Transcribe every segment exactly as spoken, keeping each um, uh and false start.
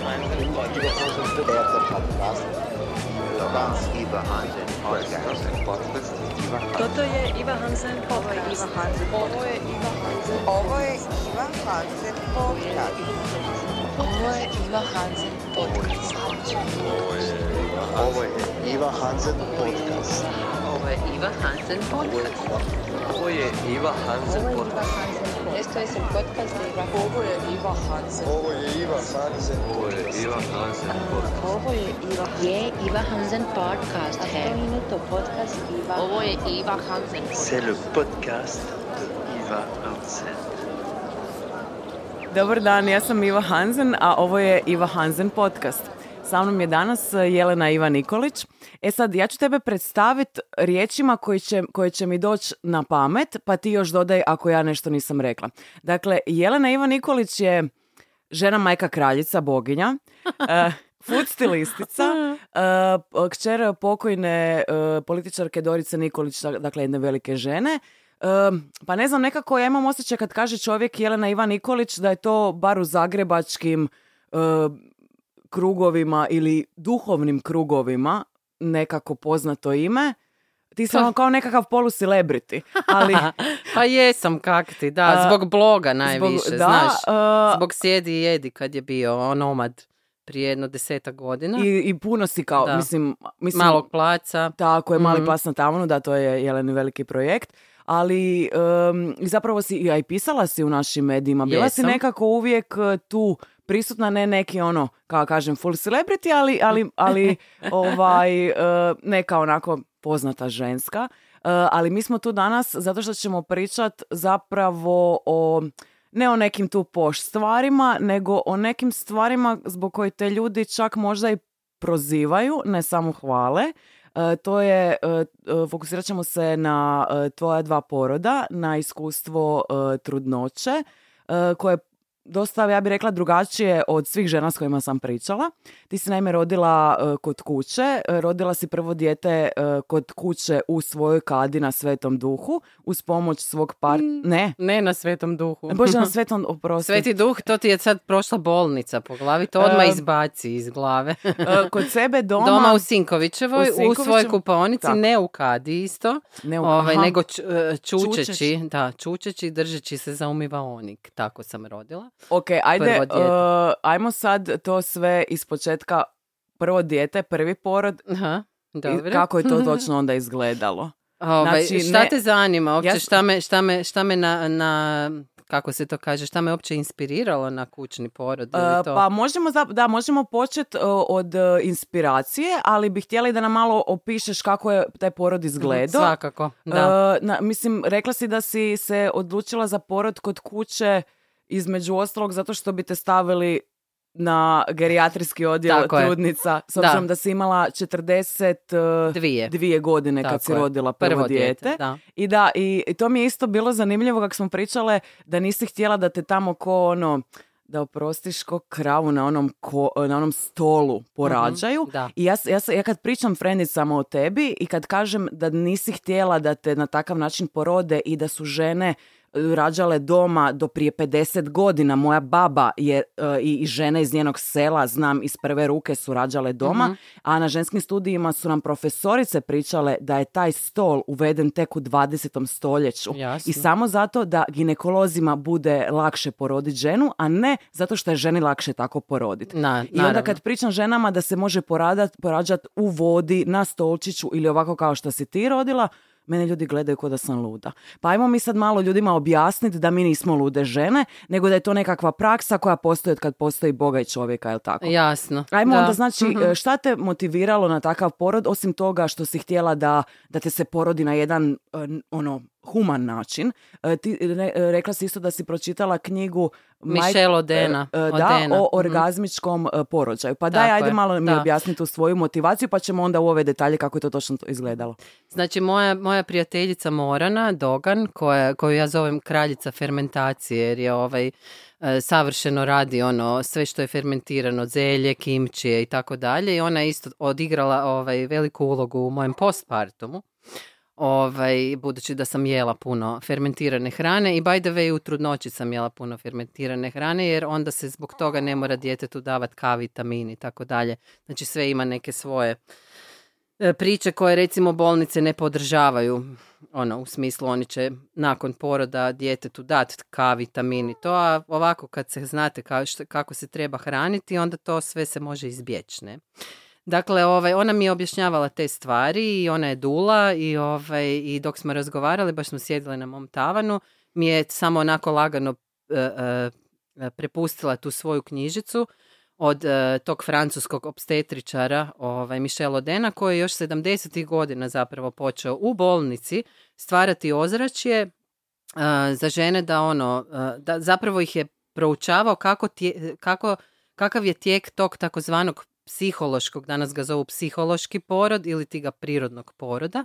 Toto je Eva Hansen podcast. Ovo je Eva Hansen podcast. Ovo je Eva Hansen podcast. Ovo je Eva Hansen podcast. Ovo je Eva Hansen podcast. Ovo je Eva Hansen podcast. Ovo je Eva Hansen podcast. Esto es el podcast de Eva. Ovo je Eva Hansen. Ovo je Eva Hansen. Ovo je Eva Hansen podcast. Ovo je Eva. Je Eva Hansen podcast. Ovo je Eva Hansen. C'est le podcast de Eva Hansen. Dobar dan, ja sam Eva Hansen, a ovo je Eva Hansen podcast. Sa mnom je danas Jelena Iva Nikolić. E sad, ja ću tebe predstaviti riječima koje će, koje će mi doći na pamet, pa ti još dodaj ako ja nešto nisam rekla. Dakle, Jelena Iva Nikolić je žena, majka, kraljica, boginja, uh, food stilistica, uh, kćer pokojne uh, političarke Dorice Nikolić, dakle jedne velike žene. Um, pa ne znam, nekako ja imam osjećaj kad kaže čovjek Jelena Iva Nikolić da je to bar u zagrebačkim uh, krugovima ili duhovnim krugovima nekako poznato ime. Ti sam kao nekakav polu celebrity, ali... Pa jesam, kak ti, da, zbog bloga najviše, zbog, da, znaš. Zbog sjedi i jedi kad je bio nomad prije jedno deseta godina. I, i puno si kao, da. mislim... mislim Malog placa. Tako je, Mali mm-hmm. plac na tavanu, da, to je Jeleni veliki projekt. Ali um, zapravo si, ja, i pisala si u našim medijima, bila jesam. Si nekako uvijek tu... prisutna, ne neki ono, kao kažem, full celebrity, ali, ali, ali ovaj, neka onako poznata ženska. Ali mi smo tu danas zato što ćemo pričati zapravo o, ne o nekim tu poš stvarima, nego o nekim stvarima zbog koje te ljudi čak možda i prozivaju, ne samo hvale. To je, fokusirat ćemo se na tvoja dva poroda, na iskustvo trudnoće, koje dosta, ja bih rekla, drugačije od svih žena s kojima sam pričala. Ti si naime rodila uh, kod kuće, rodila si prvo dijete uh, kod kuće u svojoj kadi na Svetom Duhu, uz pomoć svog par... Mm, ne. Ne na Svetom Duhu. Bože, na Svetom, oprosti. Sveti Duh, to ti je sad prošla bolnica po glavi, to odmah uh, izbaci iz glave. uh, kod sebe doma... Doma u Sinkovićevoj, u, Sinkovićev... u svojoj kupaonici, tak. Ne u kadi isto, ne u... Ovaj, nego č, čučeći, čučeći. Da, čučeći, držeći se za umivaonik. Tako sam rodila. Ok, ajde, uh, ajmo sad to sve iz početka. Prvo dijete, prvi porod. Aha, dobro. Kako je to točno onda izgledalo? Ove, znači, šta ne... te zanima? Opće, ja... šta me, šta me, šta me na, na, kako se to kaže, šta me opće inspiriralo na kućni porod? Uh, ili to? Pa možemo, da, možemo početi uh, od uh, inspiracije, ali bih htjela i da nam malo opišeš kako je taj porod izgledao. Svakako, da. Uh, na, mislim, rekla si da si se odlučila za porod kod kuće, između ostalog zato što bi te stavili na gerijatrijski odjel tako trudnica, s obzirom da. da si imala četrdeset dvije godine tako kad si rodila prvo, prvo dijete. dijete da. I da, i, i to mi je isto bilo zanimljivo kako smo pričale da nisi htjela da te tamo ko ono, da oprostiš, ko kravu na onom, ko, na onom stolu porađaju. Mm-hmm, I ja, ja, ja kad pričam frendicama o tebi i kad kažem da nisi htjela da te na takav način porode i da su žene rađale doma do prije pedeset godina. Moja baba je uh, i, i žena iz njenog sela, znam, iz prve ruke su rađale doma, mm-hmm. a na ženskim studijima su nam profesorice pričale da je taj stol uveden tek u dvadesetom stoljeću. Jasno. I samo zato da ginekolozima bude lakše poroditi ženu, a ne zato što je ženi lakše tako poroditi. Na, I onda kad pričam ženama da se može porađati u vodi, na stolčiću ili ovako kao što si ti rodila, mene ljudi gledaju kao da sam luda. Pa ajmo mi sad malo ljudima objasniti da mi nismo lude žene, nego da je to nekakva praksa koja postoji od kad postoji Boga i čovjeka, je li tako? Jasno. Ajmo da. onda, znači, mm-hmm. šta te motiviralo na takav porod, osim toga što si htjela da, da te se porodi na jedan, ono, human način. Ti ne, rekla si isto da si pročitala knjigu Michel Odena, Odena. Da, o orgazmičkom mm. porođaju. Pa daj, ajde je. malo mi objasni tu svoju motivaciju, pa ćemo onda u ove detalje kako je to točno izgledalo. Znači, moja, moja prijateljica Morana Dogan, koja, koju ja zovem kraljica fermentacije, jer je ovaj savršeno radi ono sve što je fermentirano, zelje, kimčije i tako dalje, i ona je isto odigrala ovaj veliku ulogu u mojem postpartumu. Ovaj, budući da sam jela puno fermentirane hrane i by the way u trudnoći sam jela puno fermentirane hrane jer onda se zbog toga ne mora djetetu davati K vitamini i tako dalje. Znači sve ima neke svoje priče koje recimo bolnice ne podržavaju. Ono, u smislu oni će nakon poroda djetetu dati K vitamini. To, a ovako kad se znate ka, šta, kako se treba hraniti, onda to sve se može izbjeći, ne? Dakle, ovaj, ona mi je objašnjavala te stvari i ona je dula i, ovaj, i dok smo razgovarali, baš smo sjedile na mom tavanu, mi je samo onako lagano e, e, prepustila tu svoju knjižicu od e, tog francuskog obstetričara ovaj, Michel Odena, koji je još sedamdesetih godina zapravo počeo u bolnici stvarati ozračje e, za žene da ono, e, da zapravo ih je proučavao kako, tije, kako kakav je tijek tog takozvanog psihološkog, danas ga zovu psihološki porod ili ti ga prirodnog poroda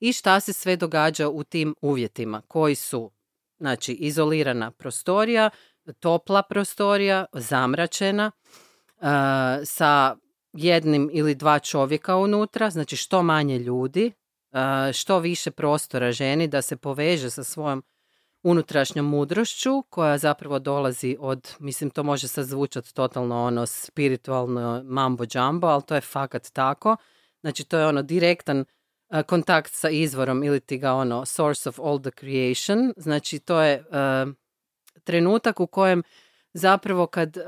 i šta se sve događa u tim uvjetima koji su, znači, izolirana prostorija, topla prostorija, zamračena, uh, sa jednim ili dva čovjeka unutra, znači što manje ljudi, uh, što više prostora ženi da se poveže sa svojom unutrašnjom mudrošću koja zapravo dolazi od, mislim to može sad zvučati totalno ono spiritualno mambo džambo, ali to je fakat tako. Znači to je ono direktan uh, kontakt sa izvorom ili ti ga ono source of all the creation. Znači to je uh, trenutak u kojem zapravo kad uh,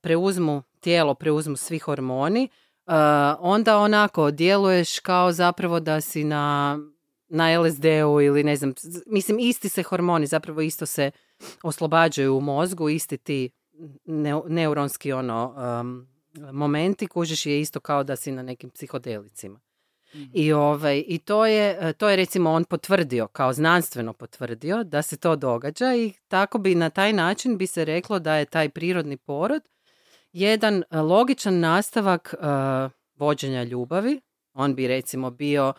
preuzmu tijelo, preuzmu svi hormoni, uh, onda onako djeluješ kao zapravo da si na... na el es de u ili ne znam, mislim isti se hormoni, zapravo isto se oslobađaju u mozgu, isti ti ne, neuronski ono um, momenti, kužiš je isto kao da si na nekim psihodelicima. Mm-hmm. I, ovaj, i to, je, to je recimo on potvrdio, kao znanstveno potvrdio da se to događa i tako bi na taj način bi se reklo da je taj prirodni porod jedan logičan nastavak uh, vođenja ljubavi. On bi recimo bio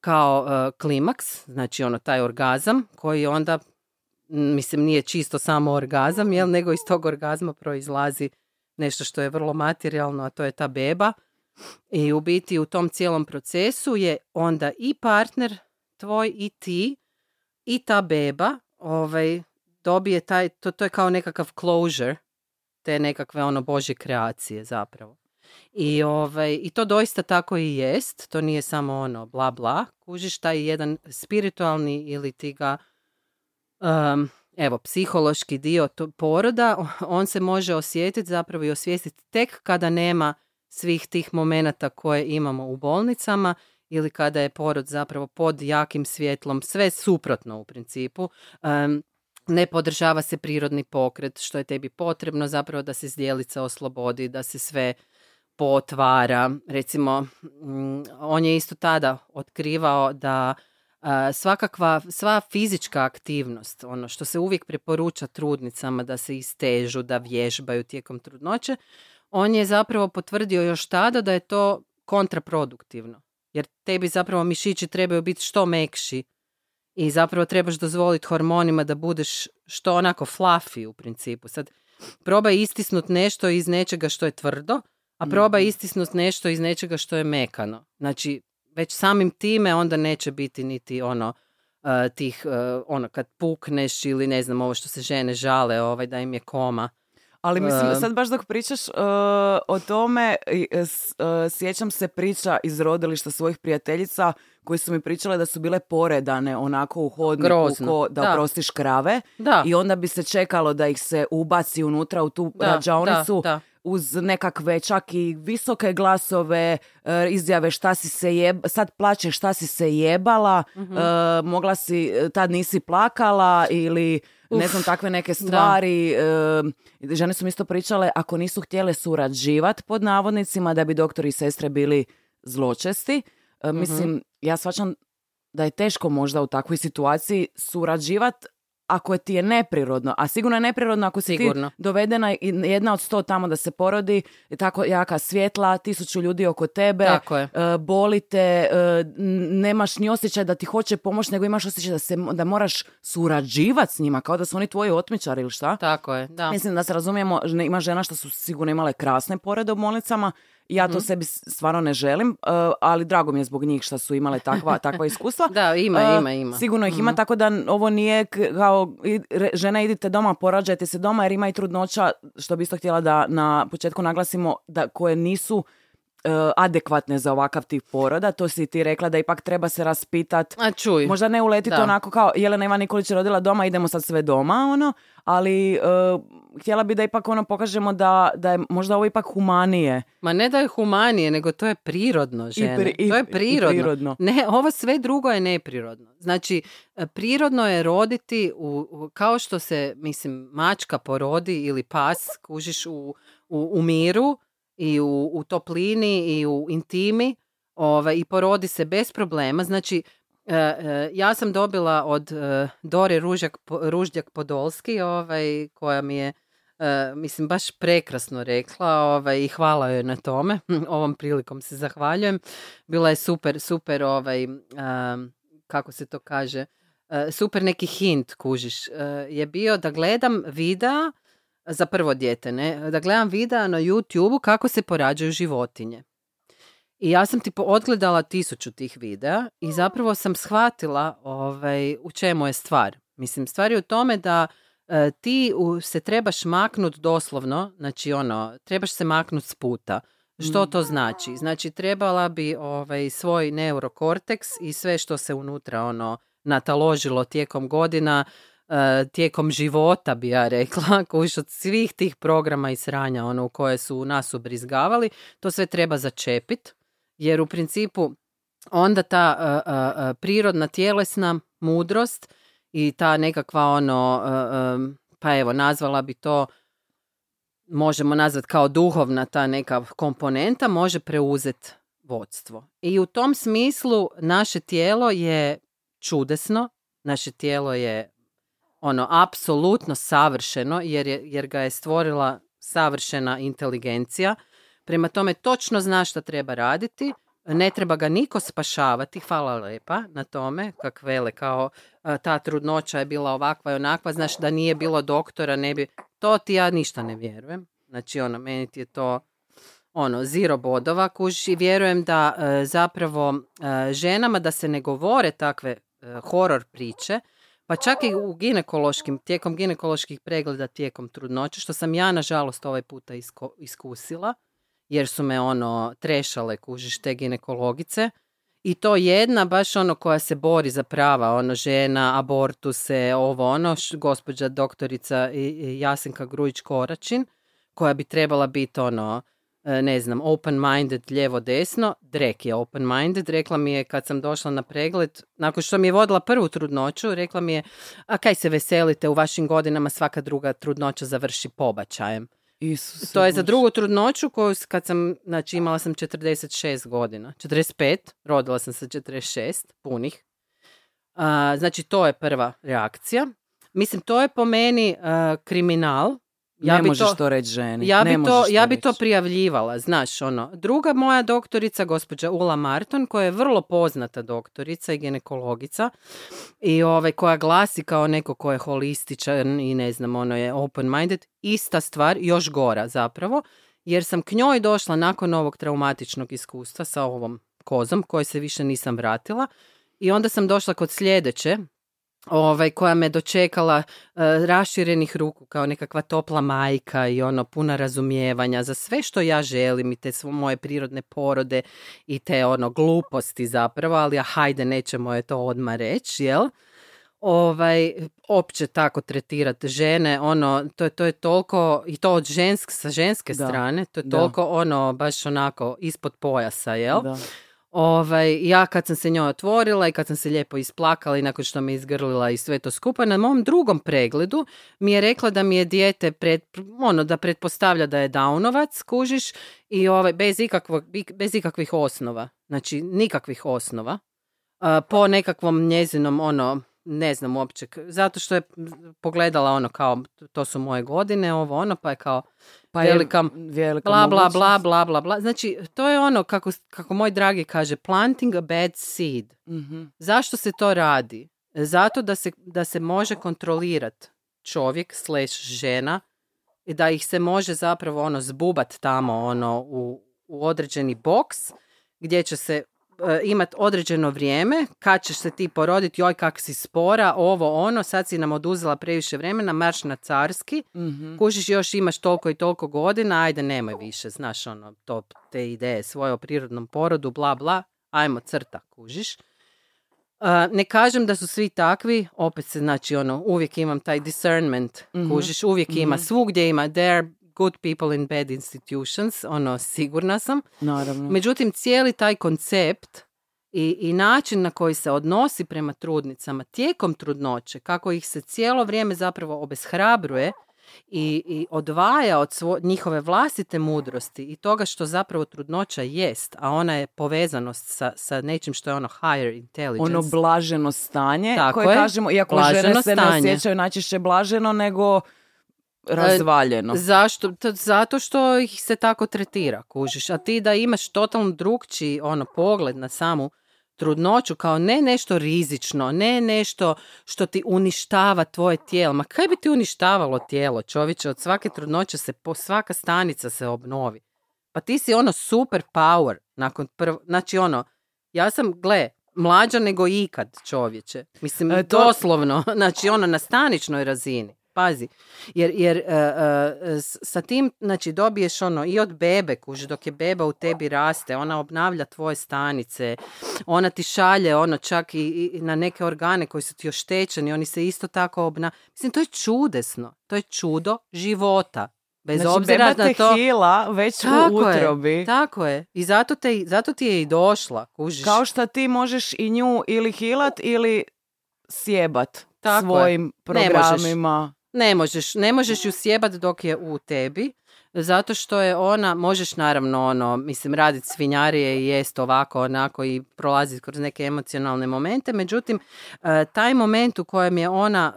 kao uh, klimaks, znači ono taj orgazam koji onda, mislim, nije čisto samo orgazam, jel, nego iz tog orgazma proizlazi nešto što je vrlo materijalno, a to je ta beba. I u biti u tom cijelom procesu je onda i partner tvoj i ti i ta beba ovaj, dobije taj, to, to je kao nekakav closure, te nekakve ono Božje kreacije zapravo. I, ovaj, i to doista tako i jest, to nije samo ono bla bla, kužiš taj jedan spiritualni ili ti ga um, evo psihološki dio to, poroda, on se može osjetiti zapravo i osvijestiti tek kada nema svih tih momenata koje imamo u bolnicama ili kada je porod zapravo pod jakim svjetlom, sve suprotno u principu. Um, Ne podržava se prirodni pokret, što je tebi potrebno zapravo da se zdjelica oslobodi, da se sve potvara. Recimo, on je isto tada otkrivao da svakakva, sva fizička aktivnost, ono što se uvijek preporuča trudnicama da se istežu, da vježbaju tijekom trudnoće, on je zapravo potvrdio još tada da je to kontraproduktivno. Jer tebi zapravo mišići trebaju biti što mekši. I zapravo trebaš dozvoliti hormonima da budeš što onako fluffy u principu. Sad, probaj istisnut nešto iz nečega što je tvrdo, a probaj istisnut nešto iz nečega što je mekano. Znači, već samim time onda neće biti niti ono uh, tih, uh, ono kad pukneš ili ne znam, ovo što se žene žale, ovaj, da im je koma. Ali mislim, sad baš dok pričaš uh, o tome, uh, sjećam se priča iz rodilišta svojih prijateljica koji su mi pričale da su bile poredane onako u hodniku ko da, da oprostiš krave da. I onda bi se čekalo da ih se ubaci unutra u tu da, rađaonicu da, da. Uz nekakve čak i visoke glasove, uh, izjave šta si se jebala, sad plačeš šta si se jebala, mm-hmm. uh, mogla si, tad nisi plakala ili... Uf, ne znam, takve neke stvari. E, žene su mi isto pričale, ako nisu htjele surađivati pod navodnicima, da bi doktori i sestre bili zločesti. E, mislim, mm-hmm. ja shvaćam da je teško možda u takvoj situaciji surađivati ako ti je neprirodno. A sigurno je neprirodno ako si sigurno. Ti dovedena jedna od sto tamo da se porodi, tako jaka svjetla, tisuću ljudi oko tebe, e, bolite, e, nemaš ni osjećaj da ti hoće pomoć, nego imaš osjećaj da, se, da moraš surađivati s njima, kao da su oni tvoji otmičari ili šta. Tako je, da. Mislim da se razumijemo, ima žena što su sigurno imale krasne porode u bolnicama Ja to mm. sebi stvarno ne želim, uh, ali drago mi je zbog njih što su imale takva, takva iskustva. Da, ima, uh, ima, ima. Sigurno ih mm. ima, tako da ovo nije kao žene idite doma, porađajte se doma, jer ima i trudnoća, što bi isto htjela da na početku naglasimo, da koje nisu uh, adekvatne za ovakav tip poroda. To si ti rekla da ipak treba se raspitati. A čuj. Možda ne uletiti onako kao Jelena Iva Nikolić rodila doma, idemo sad sve doma, ono, ali... Uh, htjela bi da ipak ono pokažemo da, da je možda ovo ipak humanije. Ma ne da je humanije, nego to je prirodno, žene. I pri, i, to je prirodno. prirodno. Ne, ovo sve drugo je neprirodno. Znači, prirodno je roditi u, u, kao što se, mislim, mačka porodi ili pas, kužiš u, u, u miru i u, u toplini i u intimi ovaj, i porodi se bez problema. Znači, Uh, uh, ja sam dobila od uh, Dore Ruždjak-Podolski, ovaj, koja mi je, uh, mislim, baš prekrasno rekla ovaj, i hvala joj na tome. Ovom prilikom se zahvaljujem. Bila je super, super, ovaj, uh, kako se to kaže, uh, super neki hint, kužiš, uh, je bio da gledam videa za prvo dijete, ne? Da gledam videa na YouTube kako se porađaju životinje. I ja sam tipo odgledala tisuću tih videa i zapravo sam shvatila ovaj, u čemu je stvar. Mislim, stvar je u tome da e, ti u, se trebaš maknuti doslovno, znači ono, trebaš se maknuti s puta. Što to znači? Znači, trebala bi ovaj, svoj neurokorteks i sve što se unutra ono nataložilo tijekom godina, e, tijekom života bi ja rekla, kuš od svih tih programa i sranja ono, u koje su nas ubrizgavali, to sve treba začepiti. Jer u principu onda ta a, a, prirodna tjelesna mudrost i ta nekakva ono, a, a, pa evo, nazvala bi to, možemo nazvati kao duhovna ta neka komponenta, može preuzeti vodstvo. I u tom smislu naše tijelo je čudesno, naše tijelo je ono apsolutno savršeno jer, je, jer ga je stvorila savršena inteligencija. Prema tome, točno zna šta treba raditi, ne treba ga niko spašavati, hvala lepa na tome, kak vele, kao ta trudnoća je bila ovakva i onakva, znaš da nije bilo doktora, ne bi, to ti ja ništa ne vjerujem. Znači, ono, meni ti je to, ono, zero bodova, kuži, i vjerujem da e, zapravo e, ženama da se ne govore takve e, horor priče, pa čak i u ginekološkim, tijekom ginekoloških pregleda, tijekom trudnoće, što sam ja, nažalost, ovaj puta isko, iskusila, jer su me ono trešale, kužiš, te ginekologice. I to jedna baš ono koja se bori za prava, ono žena, abortuse, ovo ono, š, gospođa doktorica Jasenka Grujić-Koračin, koja bi trebala biti ono, ne znam, open-minded, lijevo-desno, drek je open-minded, rekla mi je kad sam došla na pregled, nakon što mi je vodila prvu trudnoću, rekla mi je, a kaj se veselite, u vašim godinama svaka druga trudnoća završi pobačajem. Isus, to je za drugu trudnoću koju kad sam, znači imala sam četrdeset šest godina, četrdeset pet, rodila sam sa četrdeset šest punih. A, znači to je prva reakcija. Mislim, to je po meni a, kriminal. Ja ne možeš to, to reći ženi. Ja bi, to, ja bi to prijavljivala, znaš ono. Druga moja doktorica, gospođa Ula Marton, koja je vrlo poznata doktorica i ginekologica i ovaj, koja glasi kao neko ko je holističan i ne znam, ono je open-minded, ista stvar, još gora zapravo, jer sam k njoj došla nakon ovog traumatičnog iskustva sa ovom kozom kojoj se više nisam vratila i onda sam došla kod sljedeće, ovaj, koja me dočekala uh, raširenih ruku kao nekakva topla majka i ono puna razumijevanja za sve što ja želim i te svo moje prirodne porode i te ono gluposti zapravo, ali hajde nećemo je to odmah reći, jel? Ovaj, opće tako tretirati žene, ono, to je, to je toliko, i to od žensk, sa ženske da. strane, to je toliko da. ono baš onako ispod pojasa, jel? Da. Ovaj, ja kad sam se njoj otvorila i kad sam se lijepo isplakala i nakon što me izgrlila i sve to skupa, na mom drugom pregledu mi je rekla da mi je dijete pred, ono, da pretpostavlja da je Downovac, kužiš, i ovaj, bez, ikakvog, bez ikakvih osnova, znači nikakvih osnova, a, po nekakvom njezinom, ono, ne znam uopće, zato što je pogledala ono kao, to su moje godine, ovo ono, pa je kao pa je velika, velika bla, bla, bla, bla, bla, bla. Znači, to je ono, kako, kako moj dragi kaže, planting a bad seed. Mm-hmm. Zašto se to radi? Zato da se, da se može kontrolirati čovjek slash žena i da ih se može zapravo ono zbubat tamo ono u, u određeni boks gdje će se e, imati određeno vrijeme kad ćeš se ti poroditi, joj kak si spora, ovo ono, sad si nam oduzela previše vremena, marš na carski, mm-hmm. kužiš, još imaš toliko i toliko godina, ajde nemoj više, znaš ono, to, te ideje svoje o prirodnom porodu, bla bla, ajmo crta, kužiš. Uh, ne kažem da su svi takvi, opet se znači ono, uvijek imam taj discernment, mm-hmm. kužiš, uvijek mm-hmm. ima, svugdje ima, there are good people in bad institutions, ono, sigurna sam. Naravno. Međutim, cijeli taj koncept i, i način na koji se odnosi prema trudnicama tijekom trudnoće, kako ih se cijelo vrijeme zapravo obeshrabruje i, i odvaja od svo, njihove vlastite mudrosti i toga što zapravo trudnoća jest, a ona je povezanost sa, sa nečim što je ono higher intelligence. Ono blaženo stanje. Tako koje je, kažemo, iako žene se ne osjećaju najčešće blaženo, nego razvaljeno. E, zašto? T- zato što ih se tako tretira, kužiš. A ti da imaš totalno drugčiji ono, pogled na samu trudnoću, kao ne nešto rizično, ne nešto što ti uništava tvoje tijelo. Ma kaj bi ti uništavalo tijelo, čovječe? Od svake trudnoće se, po, svaka stanica se obnovi. Pa ti si ono super power nakon prvo, znači ono, ja sam, gle, mlađa nego ikad, čovječe. Mislim, e, to... doslovno, znači ono na staničnoj razini. Pazi, jer, jer uh, uh, sa tim, znači, dobiješ ono i od bebe, kuži, dok je beba u tebi raste, ona obnavlja tvoje stanice, ona ti šalje ono čak i, i na neke organe koji su ti oštećeni, oni se isto tako obnavljaju. Mislim, to je čudesno, to je čudo života. Bez znači, obzira beba na te to... hila već tako u utrobi. Je, tako je. I zato, te, zato ti je i došla, kužiš. Kao što ti možeš i nju ili hilat ili sjebat tako svojim je. Programima. Ne možeš, ne možeš ju sjebat dok je u tebi, zato što je ona, možeš naravno ono, mislim, raditi svinjarije i jest ovako, onako i prolaziti kroz neke emocionalne momente, međutim, taj moment u kojem je ona,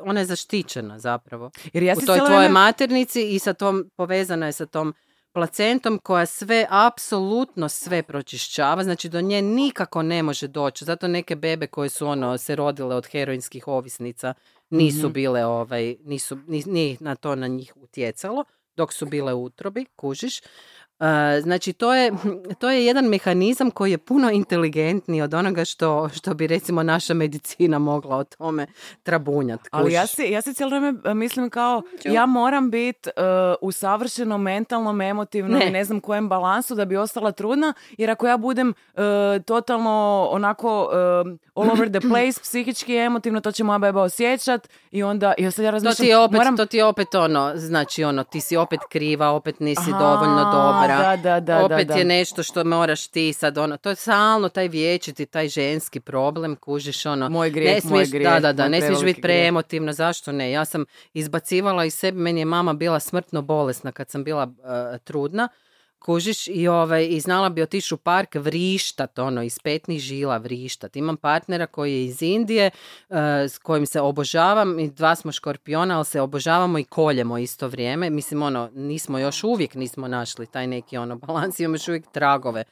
ona je zaštićena zapravo. Jer ja u toj Jelena... tvojoj maternici i sa tom, povezana je sa tom placentom koja sve, apsolutno sve pročišćava, znači do nje nikako ne može doći, zato neke bebe koje su ono, se rodile od heroinskih ovisnica, nisu mm-hmm. bile, ovaj, nisu, nije na to na njih utjecalo dok su bile u utrobi, kužiš. Uh, znači, to je, to je jedan mehanizam koji je puno inteligentniji od onoga što, što bi, recimo, naša medicina mogla o tome trabunjati. Kužiš. Ali ja si, ja si cijelo vrijeme mislim kao, ja moram biti uh, u savršenom mentalnom, emotivnom, ne. ne znam kojem balansu da bi ostala trudna, jer ako ja budem uh, totalno onako uh, all over the place, psihički, emotivno, to će moja beba osjećat i onda, ja sad ja razmišljam... To ti je opet, moram... to ti je opet ono, znači ono, ti si opet kriva, opet nisi Aha. dovoljno dobra. Da, da, da, opet da, da. Je nešto što moraš ti sad ono, to je stalno taj vječiti, taj ženski problem, kužiš ono. Moj grijeh, ne smiješ, moj grijeh. Da, da, da, ne smiješ biti preemotivna, zašto ne? Ja sam izbacivala iz sebe, meni je mama bila smrtno bolesna kad sam bila uh, trudna, kužiš i, ovaj, i znala bi otići u park vrištat, ono, iz petnih žila vrištat. Imam partnera koji je iz Indije, uh, s kojim se obožavam, i dva smo škorpiona, ali se obožavamo i koljemo isto vrijeme. Mislim, ono, nismo još uvijek nismo našli taj neki, ono, balans, imamo još uvijek tragove,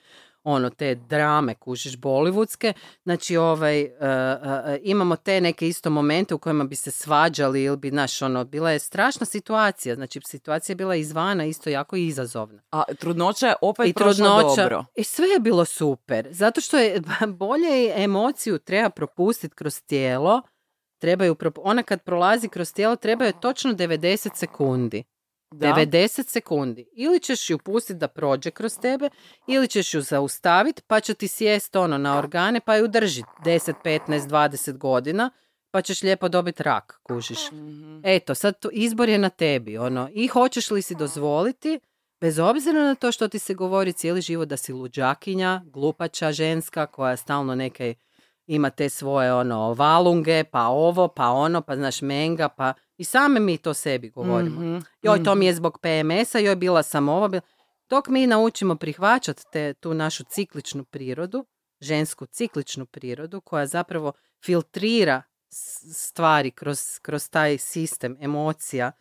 ono, te drame, kužiš, bollywoodske. Znači, ovaj, uh, uh, imamo te neke isto momente u kojima bi se svađali ili bi, znaš, ono, bila je strašna situacija. Znači, situacija je bila izvana isto jako izazovna. A trudnoća je opet I prošla dobro. I sve je bilo super. Zato što je bolje emociju treba propustiti kroz tijelo. Treba ju prop... Ona kad prolazi kroz tijelo, treba je točno devedeset sekundi. Da. devedeset sekundi. Ili ćeš ju pustiti da prođe kroz tebe, ili ćeš ju zaustaviti, pa će ti sjest ono na organe, pa ju drži deset, petnaest, dvadeset godina, pa ćeš lijepo dobiti rak, kužiš. Mm-hmm. Eto, sad to izbor je na tebi. Ono. I hoćeš li si dozvoliti, bez obzira na to što ti se govori cijeli život da si luđakinja, glupača ženska, koja stalno neke ima te svoje ono valunge, pa ovo, pa ono, pa znaš menga, pa... I same mi to sebi govorimo. Mm-hmm. Joj, to mi je zbog P M S-a, joj, bila sam ovo. Bila... Dok mi naučimo prihvaćati te, tu našu cikličnu prirodu, žensku cikličnu prirodu, koja zapravo filtrira stvari kroz, kroz taj sistem emocija.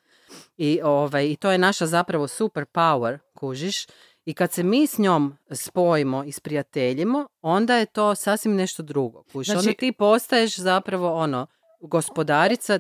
I, ovaj, i to je naša zapravo super power, kužiš. I kad se mi s njom spojimo i s prijateljima, onda je to sasvim nešto drugo. Kužiš. Znači... Onda ti postaješ zapravo ono gospodarica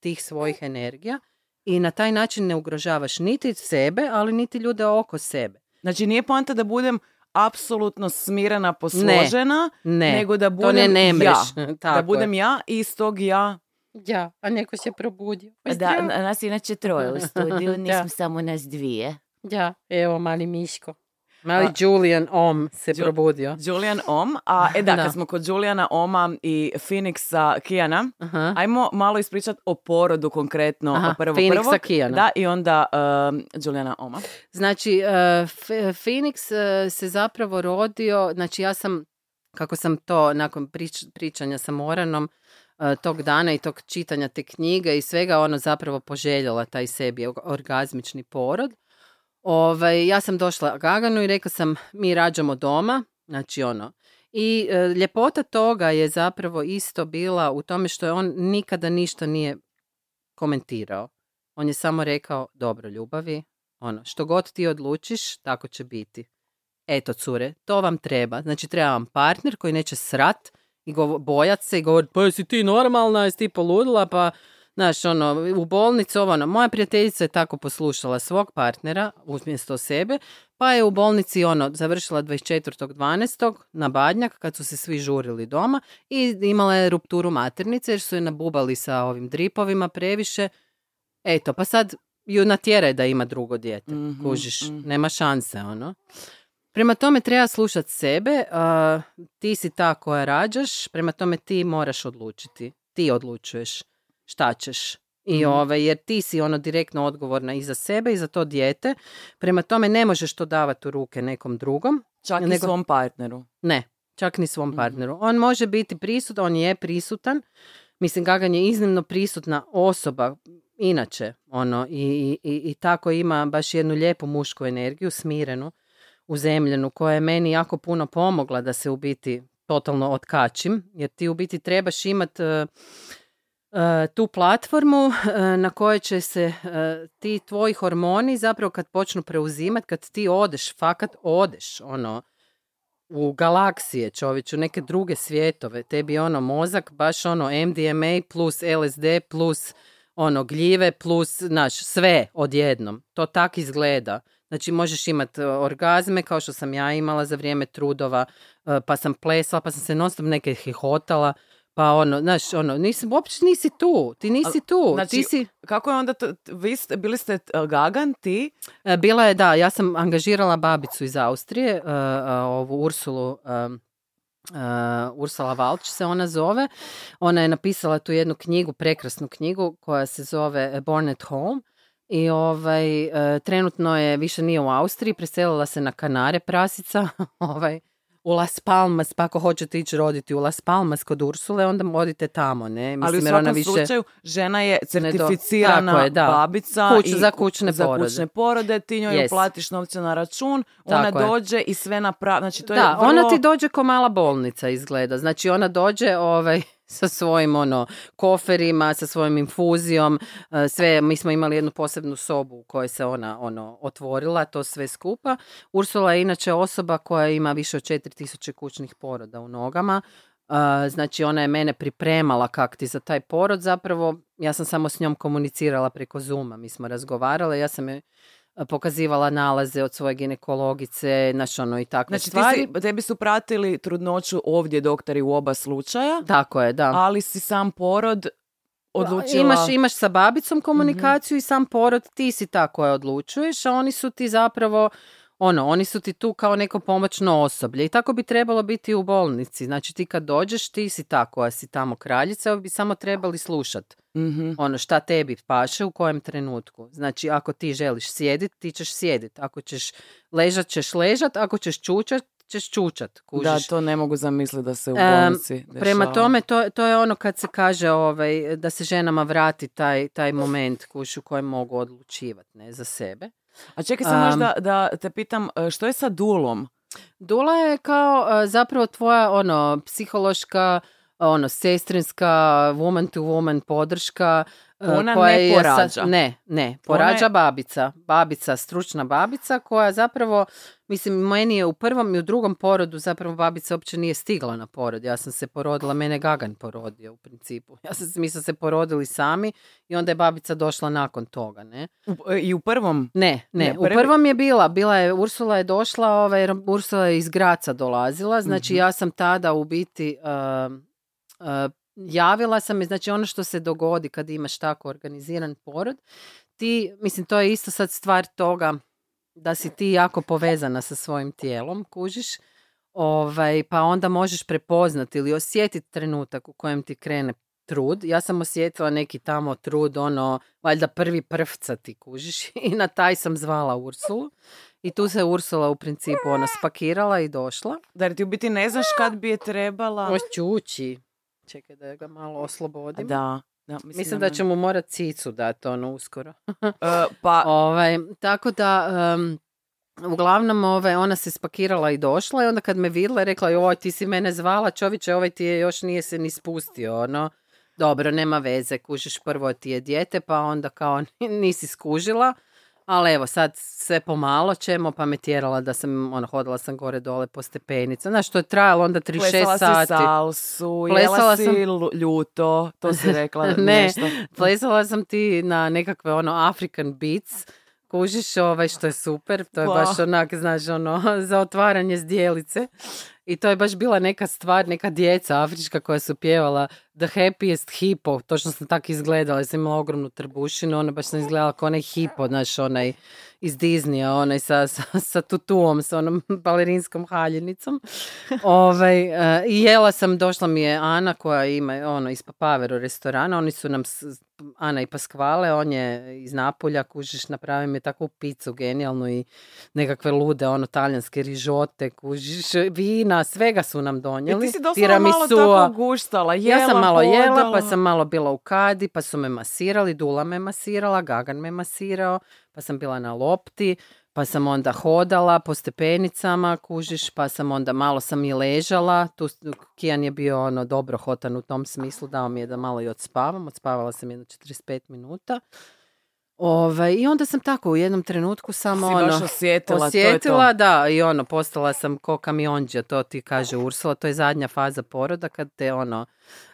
tih svojih energija i na taj način ne ugrožavaš niti sebe, ali niti ljude oko sebe. Znači, nije poanta da budem apsolutno smirana, posložena, ne, ne, nego da budem ne, ne ja. Tako da budem je. Ja i iz tog ja. Ja, a neko se probudio. Da, nas inače troje u studiju, nisam samo nas dvije. Ja, evo mali Miško. Mali a, Julian Om se Ju, probudio. Julian Om, a e da, da, kad smo kod Juliana Oma i Phoenixa Kijana, aha, ajmo malo ispričati o porodu konkretno. Aha, prvo Phoenixa prvog, Kijana. Da, i onda uh, Juliana Oma. Znači, uh, Phoenix uh, se zapravo rodio, znači ja sam, kako sam to nakon prič, pričanja sa Moranom, tog dana i tog čitanja te knjige i svega, ono zapravo poželjela taj sebi orgazmični porod. Ovaj, ja sam došla Gaganu i rekla sam mi rađamo doma, znači ono. I e, ljepota toga je zapravo isto bila u tome što je on nikada ništa nije komentirao. On je samo rekao dobro ljubavi, ono što god ti odlučiš, tako će biti. Eto cure, to vam treba. Znači treba vam partner koji neće srat i govo- bojat se i govoriti, pa jesi ti normalna, jesi ti poludila, pa, znaš, ono, u bolnicu, ono, moja prijateljica je tako poslušala svog partnera, umjesto sebe, pa je u bolnici, ono, završila dvadeset četvrtog dvanaestog na Badnjak, kad su se svi žurili doma, i imala je rupturu maternice, jer su je nabubali sa ovim dripovima previše, eto, pa sad ju natjeraj da ima drugo dijete, mm-hmm, kužiš, mm-hmm, nema šanse, ono. Prema tome treba slušati sebe, uh, ti si ta koja rađaš, prema tome ti moraš odlučiti, ti odlučuješ šta ćeš. I mm. ove, jer ti si ono direktno odgovorna i za sebe i za to dijete, prema tome ne možeš to davati u ruke nekom drugom. Čak nego... i svom partneru. Ne, čak ni svom mm. partneru. On može biti prisutan, on je prisutan, mislim Gagan je iznimno prisutna osoba, inače, ono, i, i, i tako ima baš jednu lijepu mušku energiju, smirenu, uzemljenu, koja je meni jako puno pomogla da se u biti totalno otkačim, jer ti u biti trebaš imati uh, uh, tu platformu uh, na kojoj će se uh, ti tvoji hormoni zapravo kad počnu preuzimati, kad ti odeš, fakat odeš, ono, u galaksije, čovječe, u neke druge svijetove, tebi ono mozak, baš ono M D M A plus L S D plus ono gljive plus, znaš, sve odjednom. To tak izgleda. Znači možeš imati orgazme kao što sam ja imala za vrijeme trudova, pa sam plesala, pa sam se non stop neke hihotala, pa ono, znaš, ono, nisi, uopće nisi tu, ti nisi tu. Znači, ti si... kako je onda, to, vi ste, bili ste Gagan, ti? Bila je, da, ja sam angažirala babicu iz Austrije, ovu Ursulu, Uh, Ursula Walch se ona zove. Ona je napisala tu jednu knjigu, prekrasnu knjigu koja se zove Born at Home i ovaj, uh, trenutno je, više nije u Austriji, preselila se na Kanare prasica ovaj, u Las Palmas, pa ako hoćete ići roditi u Las Palmas kod Ursule, onda odite tamo, ne? Mislim, ali u svakom više... slučaju žena je certificirana do... je, babica Kuć, i... za, kućne, za porode. kućne porode, ti njoj yes. platiš novce na račun, ona tako dođe je. I sve napravi. Znači, to da, je vrlo... ona ti dođe ko mala bolnica izgleda, znači ona dođe ovaj... sa svojim ono koferima, sa svojom infuzijom, sve, mi smo imali jednu posebnu sobu u kojoj se ona ono otvorila, to sve skupa. Ursula je inače osoba koja ima više od četiri tisuće kućnih poroda u nogama. Znači ona je mene pripremala kak ti za taj porod zapravo. Ja sam samo s njom komunicirala preko Zooma, mi smo razgovarale, ja sam je pokazivala nalaze od svoje ginekologice, naš ono i takve znači, stvari. Znači, tebi su pratili trudnoću ovdje doktori u oba slučaja. Tako je, da. Ali si sam porod odlučila... Imaš, imaš sa babicom komunikaciju mm-hmm. i sam porod, ti si ta koja odlučuješ, a oni su ti zapravo, ono, oni su ti tu kao neko pomoćno osoblje. I tako bi trebalo biti u bolnici. Znači, ti kad dođeš, ti si ta koja si tamo kraljica, bi samo trebali slušati. Mm-hmm. Ono šta tebi paše u kojem trenutku. Znači ako ti želiš sjediti, ti ćeš sjediti. Ako ćeš ležat, ćeš ležat. Ako ćeš čučat, ćeš čučat. Kužiš. Da, to ne mogu zamisliti da se u bolnici um, dešava. Prema tome, to, to je ono kad se kaže ovaj, da se ženama vrati taj, taj moment kuš, u kojem mogu odlučivati ne, za sebe. A čekaj sam um, možda da te pitam, što je sa dulom? Dula je kao zapravo tvoja ono, psihološka ono, sestrinska, woman to woman podrška. Ona ne porađa. Sa, ne, ne, porađa je... babica. Babica, stručna babica koja zapravo, mislim, meni je u prvom i u drugom porodu zapravo babica uopće nije stigla na porod. Ja sam se porodila, mene Gagan porodio u principu. Ja sam, mi sam se porodili sami i onda je babica došla nakon toga, ne? U, I u prvom? Ne, ne, ne prvi... u prvom je bila, bila je, Ursula je došla, ovaj, Ursula je iz Graca dolazila, znači mm-hmm. ja sam tada u biti... Uh, uh, javila sam, znači ono što se dogodi kad imaš tako organiziran porod, ti, mislim, to je isto sad stvar toga da si ti jako povezana sa svojim tijelom, kužiš, ovaj, pa onda možeš prepoznati ili osjetiti trenutak u kojem ti krene trud. Ja sam osjetila neki tamo trud, ono, valjda prvi prfca ti, kužiš, i na taj sam zvala Ursulu. I tu se Ursula u principu, ona, spakirala i došla. Dar ti u biti ne znaš kad bi je trebala... Oćući. Čekaj da ga malo oslobodim. Da, da, mislim, mislim da ćemo morati cicu dati, ono, uskoro. uh, pa... ovaj, tako da, um, uglavnom, ovaj, ona se spakirala i došla i onda kad me vidjela je rekla, joj, ti si mene zvala, čovječe, ovaj ti je još nije se ni spustio, ono. Dobro, nema veze, kužiš, prvo ti je dijete, pa onda kao nisi skužila. Ali evo, sad sve pomalo ćemo, pa me tjerala da sam, ono, hodala sam gore dole po stepenicama. Znaš, to je trajalo onda trideset šest sati. Plesala si salsu, plesala jela si sam... ljuto, to si rekla ne, nešto. Plesala sam ti na nekakve, ono, African beats, kužiš, ovaj, što je super, to je wow. baš onak, znaš, ono, za otvaranje zdjelice. I to je baš bila neka stvar, neka djeca afrička koja su pjevala The Happiest Hippo, točno sam tako izgledala, sam imala ogromnu trbušinu, ona baš sam izgledala kao onaj hipo, znaš, onaj iz Disneya, onaj sa, sa, sa tutuom, sa onom balerinskom haljenicom. Ovaj, uh, i jela sam, došla mi je Ana koja ima, ono, iz Papavero restorana, oni su nam, Ana i Paskvale, on je iz Napulja, kužiš, napravi mi takvu picu genijalnu i nekakve lude, ono, talijanske rižote, kužiš, vina, svega su nam donijeli. I ti si doslovno malo tako guštala. Jela, ja sam malo hodala. Jela, pa sam malo bila u kadi, pa su me masirali, Dula me masirala, Gagan me masirao, pa sam bila na lopti, pa sam onda hodala po stepenicama, kužiš, pa sam onda malo sam i ležala. Tu Kijan je bio, ono, dobro hotan u tom smislu, dao mi je da malo i odspavam. Odspavala sam jedno četrdeset pet minuta. Ovaj, i onda sam tako u jednom trenutku samo si ono, osjetila, osjetila to to. Da, i ono, postala sam ko kamionđa, to ti kaže Ursula, to je zadnja faza poroda kad te, ono,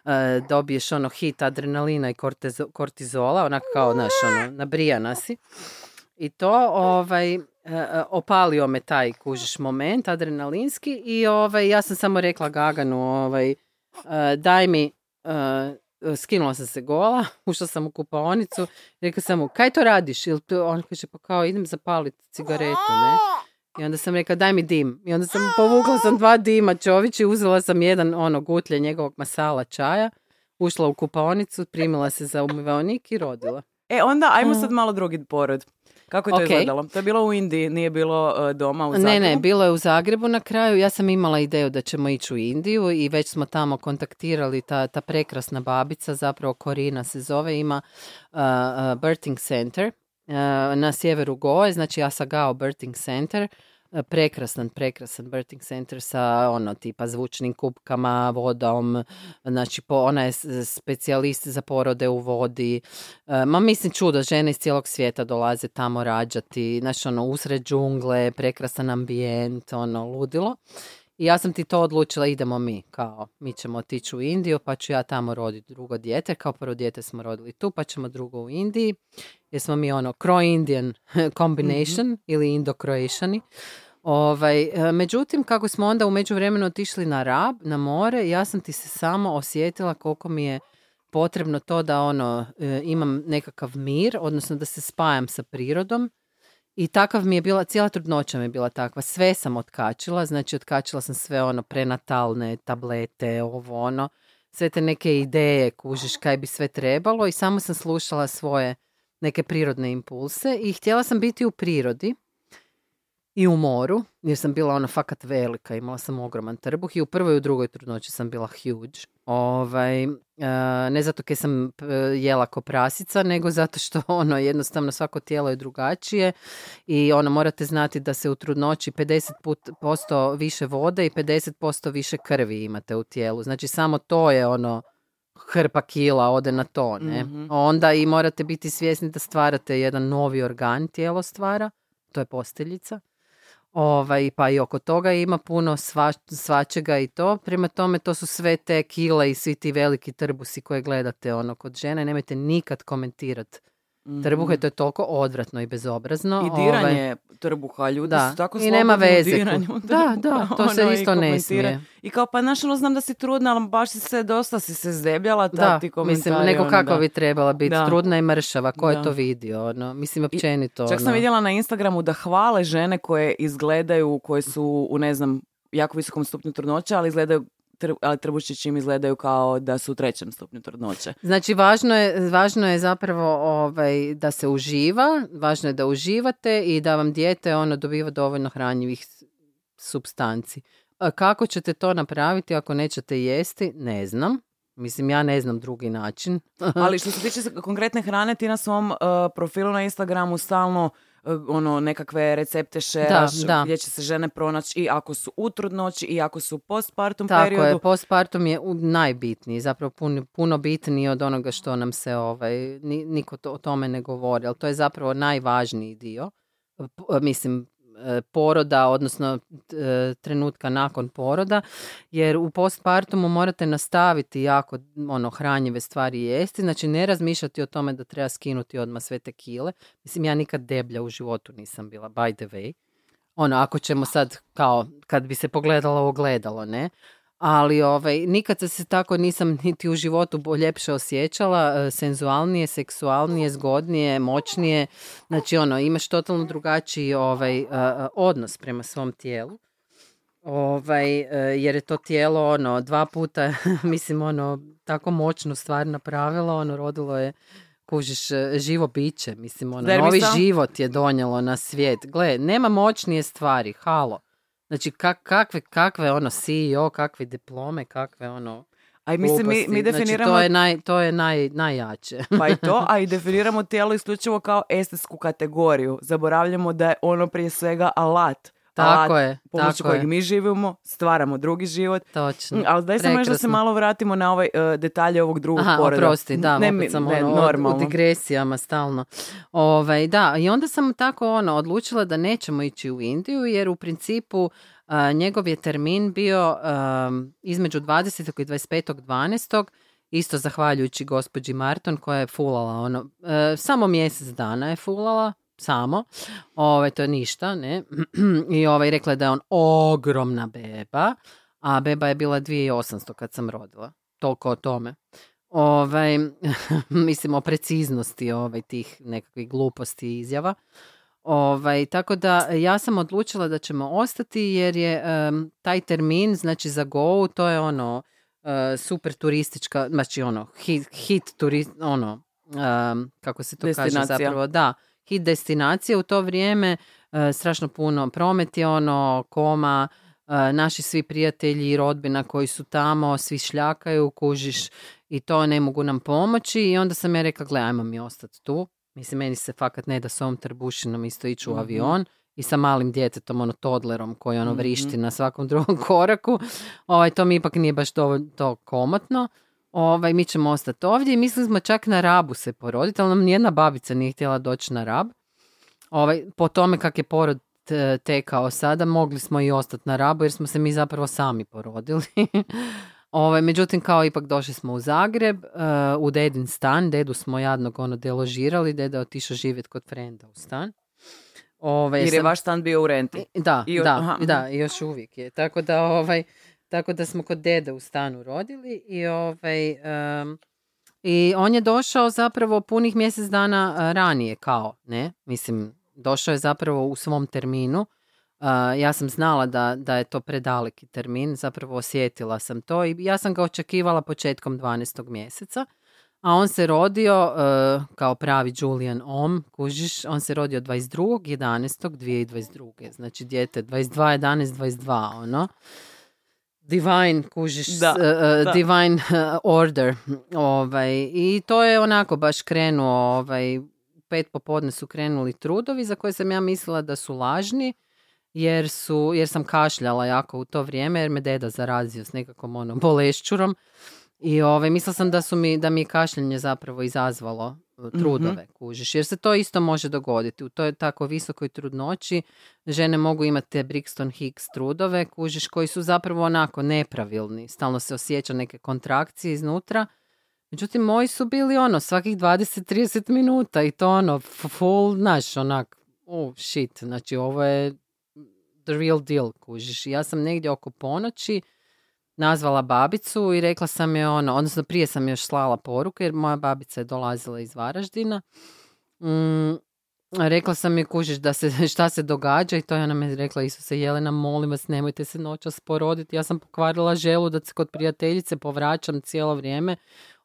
e, dobiješ, ono, hit adrenalina i kortezo, kortizola, onak kao, znaš, ono, nabrijana si. I to, ovaj, e, opalio me taj, kužiš, moment adrenalinski i, ovaj, ja sam samo rekla Gaganu, ovaj, e, daj mi... E, skinula sam se gola, ušla sam u kupaonicu, rekla sam mu, kaj to radiš? Ili on kaže, pa kao, idem zapaliti cigaretu, ne? I onda sam rekla, daj mi dim. I onda sam povukla sam dva dima, čović, i uzela sam jedan, ono, gutlje njegovog masala čaja, ušla u kupaonicu, primila se za umivaonik i rodila. E, onda, ajmo sad malo drugi porod. Kako je to okay. izgledalo? To je bilo u Indiji, nije bilo doma u Zagrebu? Ne, ne, bilo je u Zagrebu na kraju. Ja sam imala ideju da ćemo ići u Indiju i već smo tamo kontaktirali ta, ta prekrasna babica, zapravo Korina se zove, ima uh, uh, Birthing Center uh, na sjeveru Goe, znači Asagao Birthing Center. Prekrasan, prekrasan birthing center sa, ono, tipa zvučnim kupkama, vodom, znači po, ona je specijalist za porode u vodi. E, ma mislim čudo, žene iz cijelog svijeta dolaze tamo rađati, znači, ono, usred džungle, prekrasan ambijent, ono, ludilo. I ja sam ti to odlučila, idemo mi, kao, mi ćemo otići u Indiju, pa ću ja tamo roditi drugo dijete, kao prvo dijete smo rodili tu, pa ćemo drugo u Indiji, jer smo mi, ono, Cro-Indian combination, mm-hmm. ili Indo-Croatiani. Ovaj, međutim, kako smo onda u međuvremenu otišli na Rab, na more, ja sam ti se samo osjetila koliko mi je potrebno to da, ono, imam nekakav mir, odnosno da se spajam sa prirodom. I takav mi je bila, cijela trudnoća mi je bila takva, sve sam otkačila, znači otkačila sam sve, ono, prenatalne tablete, ovo, ono, sve te neke ideje, kužiš, kaj bi sve trebalo, i samo sam slušala svoje neke prirodne impulse i htjela sam biti u prirodi. i u moru, jer sam bila ona fakat velika, imala sam ogroman trbuh i u prvoj i u drugoj trudnoći sam bila huge. Ovaj, ne zato kaj sam jela ko prasica, nego zato što ono jednostavno svako tijelo je drugačije i ono morate znati da se u trudnoći pedeset posto više vode i pedeset posto više krvi imate u tijelu. Znači samo to je ono hrpa kila ode na to, ne? Mm-hmm. Onda i morate biti svjesni da stvarate jedan novi organ, tijelo stvara, to je posteljica. Ovaj, pa i oko toga ima puno sva, svačega i to. Prema tome, to su sve te kile i svi ti veliki trbusi koje gledate ono kod žene. Nemojte nikad komentirati mm-hmm. trbuhe, to je toliko odvratno i bezobrazno. I diranje ovaj, trbuha, ljudi da, su tako slobodni u diranju. Trbuha. Da, da, to ono, se isto ne smije. I kao, pa znaš, ono, znam da si trudna, ali baš si se dosta si se zdebljala. Da, ti mislim, neko kako ono, bi trebala biti da. Trudna i mršava, ko da. Je to vidio, ono, mislim, općenito. I, čak sam ono. Vidjela na Instagramu da hvale žene koje izgledaju, koje su u, ne znam, jako visokom stupnju trudnoće, ali izgledaju ali trbuščići im izgledaju kao da su u trećem stupnju trudnoće. Znači, važno je, važno je zapravo ovaj, da se uživa, važno je da uživate i da vam dijete ono, dobiva dovoljno hranjivih supstanci. Kako ćete to napraviti ako nećete jesti? Ne znam. Mislim, ja ne znam drugi način. Ali što se tiče konkretne hrane, ti na svom uh, profilu na Instagramu stalno ono nekakve recepte šeraš gdje će se žene pronaći i ako su u trudnoći i ako su u postpartum tako periodu. Tako je, postpartum je najbitniji, zapravo puno, puno bitniji od onoga što nam se ovaj, niko to, o tome ne govori, ali to je zapravo najvažniji dio, mislim, poroda, odnosno trenutka nakon poroda, jer u postpartumu morate nastaviti jako ono, hranjive stvari jesti, znači ne razmišljati o tome da treba skinuti odmah sve te kile. Mislim, ja nikad deblja u životu nisam bila, by the way. Ono, ako ćemo sad, kao, kad bi se pogledalo, ogledalo, ne? Ali ovaj, nikad se tako nisam niti u životu ljepše osjećala, senzualnije, seksualnije, zgodnije, moćnije. Znači ono, imaš totalno drugačiji ovaj, odnos prema svom tijelu. Ovaj, jer je to tijelo ono, dva puta, mislim, ono, tako moćnu stvar napravilo, ono, rodilo je, kužiš, živo biće. Mislim, ono, novi život je donijelo na svijet. Gle, nema moćnije stvari, halo. Znači, kak, kakve, kakve ono C E O, kakve diplome, kakve ono... Aj, mislim, mi, mi definiramo... Znači, to je, naj, to je naj, najjače. Pa i to, a i definiramo tijelo isključivo kao estetsku kategoriju. Zaboravljamo da je ono prije svega alat. Tako alat je. Pomoću tako kojeg je. Mi živimo, stvaramo drugi život. Točno. Ali daj samo još da se malo vratimo na ovaj, uh, detalje ovog drugog Aha, poroda. Aha, oprosti, da, ne, opet sam ne, ono, u digresijama stalno. Ovaj, da, i onda sam tako ono, odlučila da nećemo ići u Indiju, jer u principu uh, njegov je termin bio um, između dvadesetog i dvadeset petog dvanaestog Isto zahvaljujući gospođi Marton koja je fulala, ono, uh, samo mjesec dana je fulala. Samo, ove, to je ništa, ne, i ovaj, rekla je da je on ogromna beba, a beba je bila dvije tisuće osamsto kad sam rodila, toliko o tome. Ove, mislim o preciznosti ovaj, tih nekakvih gluposti i izjava. Ovaj, tako da ja sam odlučila da ćemo ostati jer je um, taj termin, znači za Go, to je ono uh, super turistička, znači ono hit, hit turist, ono, um, kako se to kaže zapravo, da. Hit destinacije u to vrijeme, e, strašno puno promet je ono, koma, e, naši svi prijatelji i rodbina koji su tamo, svi šljakaju, kužiš i to ne mogu nam pomoći i onda sam ja rekla, gle, ajmo mi ostati tu. Mislim, meni se fakat ne da s ovom trbušinom isto ići u avion mm-hmm. i sa malim djetetom, ono todlerom koji ono vrišti mm-hmm. na svakom drugom koraku. Ovaj, to mi ipak nije baš to, to komotno. Ovaj, mi ćemo ostati ovdje i mislili smo čak na Rabu se poroditi, ali nam nijedna babica nije htjela doći na Rab. Ovaj, po tome kak je porod tekao sada, mogli smo i ostati na Rabu jer smo se mi zapravo sami porodili. Ovaj, međutim, kao ipak došli smo u Zagreb, uh, u dedin stan, dedu smo jadnog ono deložirali, deda je otišao živjeti kod frenda u stan. Ovaj, jer je sam... vaš stan bio u renti. Da, I, da, da, i još uvijek je. Tako da, ovaj... Tako da smo kod dede u stanu rodili i, ovaj, um, i on je došao zapravo punih mjesec dana ranije kao, ne? Mislim, došao je zapravo u svom terminu. Uh, ja sam znala da, da je to predaleki termin, zapravo osjetila sam to i ja sam ga očekivala početkom dvanaestog mjeseca. A on se rodio, uh, kao pravi Julian Om, kužiš, on se rodio dvadeset drugog jedanaestog dvije tisuće dvadeset druge. Znači, dijete dvadeset dva jedanaest dvadeset dva, ono. Divine, kužiš, da, uh, da. Divine uh, order. Ovaj. I to je onako baš krenuo, ovaj, pet popodne su krenuli trudovi za koje sam ja mislila da su lažni, jer, su, jer sam kašljala jako u to vrijeme, jer me deda zarazio s nekakvom ono, bolešćurom. I ovaj, mislila sam da, su mi, da mi je kašljenje zapravo izazvalo trudove, mm-hmm. kužiš. Jer se to isto može dogoditi. U toj tako visokoj trudnoći žene mogu imati te Brixton-Hicks trudove, kužiš, koji su zapravo onako nepravilni. Stalno se osjeća neke kontrakcije iznutra. Međutim, moji su bili ono svakih dvadeset do trideset minuta i to ono full, znaš, onak, oh shit, znači ovo je the real deal, kužiš. Ja sam negdje oko ponoći nazvala babicu i rekla sam je ono, odnosno prije sam još slala poruke jer moja babica je dolazila iz Varaždina. Mm, rekla sam je, kužiš, da se, šta se događa i to je ona me rekla, Isuse, Jelena, molim vas, nemojte se noćas poroditi, ja sam pokvarila želudac kod prijateljice, povraćam cijelo vrijeme,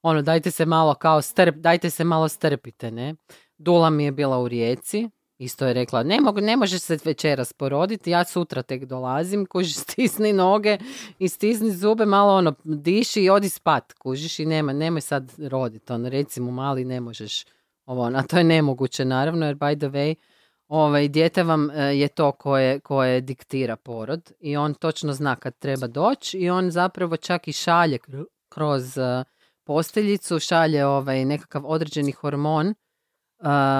ono, dajte se malo kao strp, dajte se malo strpite, ne. Dula mi je bila u Rijeci, isto je rekla, ne, mogu, ne možeš se večeras poroditi, ja sutra tek dolazim, kužiš, stisni noge i stisni zube, malo ono, diši i odi spat, kužiš, i nema, nemoj sad roditi, ono, recimo, mali, ne možeš, ovo, ono, a to je nemoguće, naravno, jer by the way, ovaj, dijete vam je to koje, koje diktira porod i on točno zna kad treba doći i on zapravo čak i šalje kroz posteljicu, šalje ovaj, nekakav određeni hormon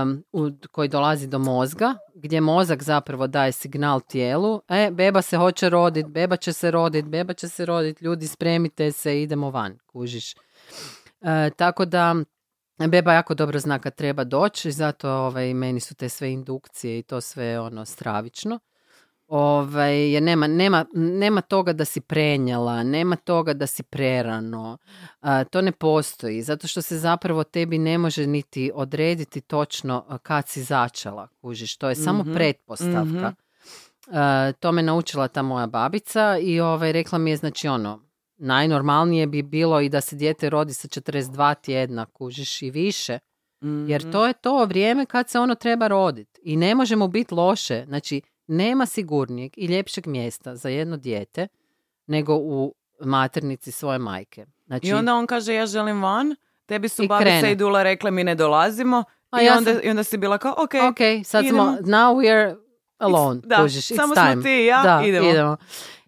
Um, u, koji dolazi do mozga, gdje mozak zapravo daje signal tijelu, e, beba se hoće rodit, beba će se rodit, beba će se rodit, ljudi spremite se, idemo van, kužiš. E, tako da beba jako dobro zna kad treba doći, zato ovaj, meni su te sve indukcije i to sve ono stravično. Ovaj, jer nema, nema, nema toga da si prenjela, nema toga da si prerano, a, to ne postoji, zato što se zapravo tebi ne može niti odrediti točno kad si začela, kužiš, to je samo mm-hmm. pretpostavka. Mm-hmm. A, to me naučila ta moja babica i ovaj, rekla mi je, znači ono, najnormalnije bi bilo i da se dijete rodi sa četrdeset dva tjedna, kužiš, i više, mm-hmm. jer to je to vrijeme kad se ono treba roditi i ne možemo biti loše, znači nema sigurnijeg i ljepšeg mjesta za jedno dijete nego u maternici svoje majke. Znači, i onda on kaže, ja želim van, tebi su babica i Dula rekle, mi ne dolazimo. I, ja onda, sam... I onda si bila kao, ok, okay sad idemo. Smo, now we're alone. It's, da, kužiš, it's samo time. Smo ti i ja, da, idemo. idemo.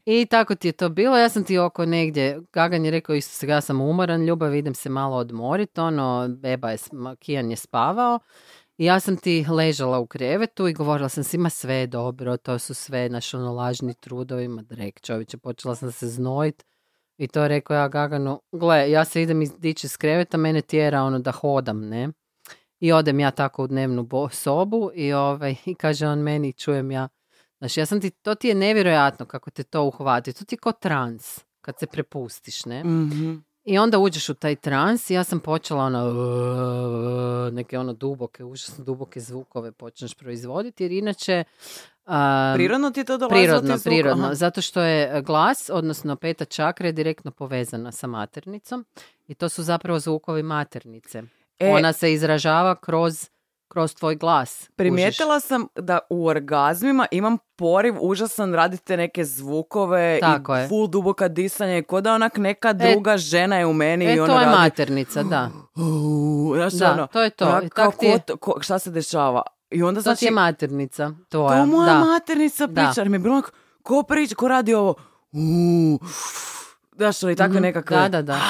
I tako ti je to bilo. Ja sam ti oko negdje, Gagan je rekao, Isuse, ja sam umoran, ljubav, idem se malo odmoriti. Ono, beba je, Kijan je spavao. I ja sam ti ležala u krevetu i govorila sam svima, sve je dobro, to su sve naši ono lažni trudovi, ma drek čovječe, počela sam se znojit i to je rekao ja Gaganu, gle, ja se idem dići iz kreveta, mene tjera ono da hodam, ne? I odem ja tako u dnevnu bo- sobu i, ovaj, i kaže on meni, čujem ja, znači ja sam ti, to ti je nevjerojatno kako te to uhvati, to ti je ko trans kad se prepustiš, ne? Mhm. I onda uđeš u taj trans i ja sam počela ono, neke ono duboke, užasno duboke zvukove počneš proizvoditi, jer inače... A, prirodno ti to dolazi prirodno, od tih zvuk? Prirodno, aha. Zato što je glas, odnosno peta čakra je direktno povezana sa maternicom i to su zapravo zvukovi maternice. E, ona se izražava kroz, kroz tvoj glas. Primijetila užiš. Sam da u orgazmima imam poriv užasan, radite neke zvukove. Tako i full je. Duboka disanja i ko da onak neka druga e, žena je u meni. E, i ona to je radi... maternica, da. Znaš, da, ono, to je to. Onak, kako, je... Ko, ko, šta se dešava? I onda, to znači, ti je maternica. Tvoja. To moja da. Maternica priča. Da. Jer mi je bilo onak, ko priča, ko radi ovo? Uuu. Znaš, ono i takve mm, nekakve... Da, da, da.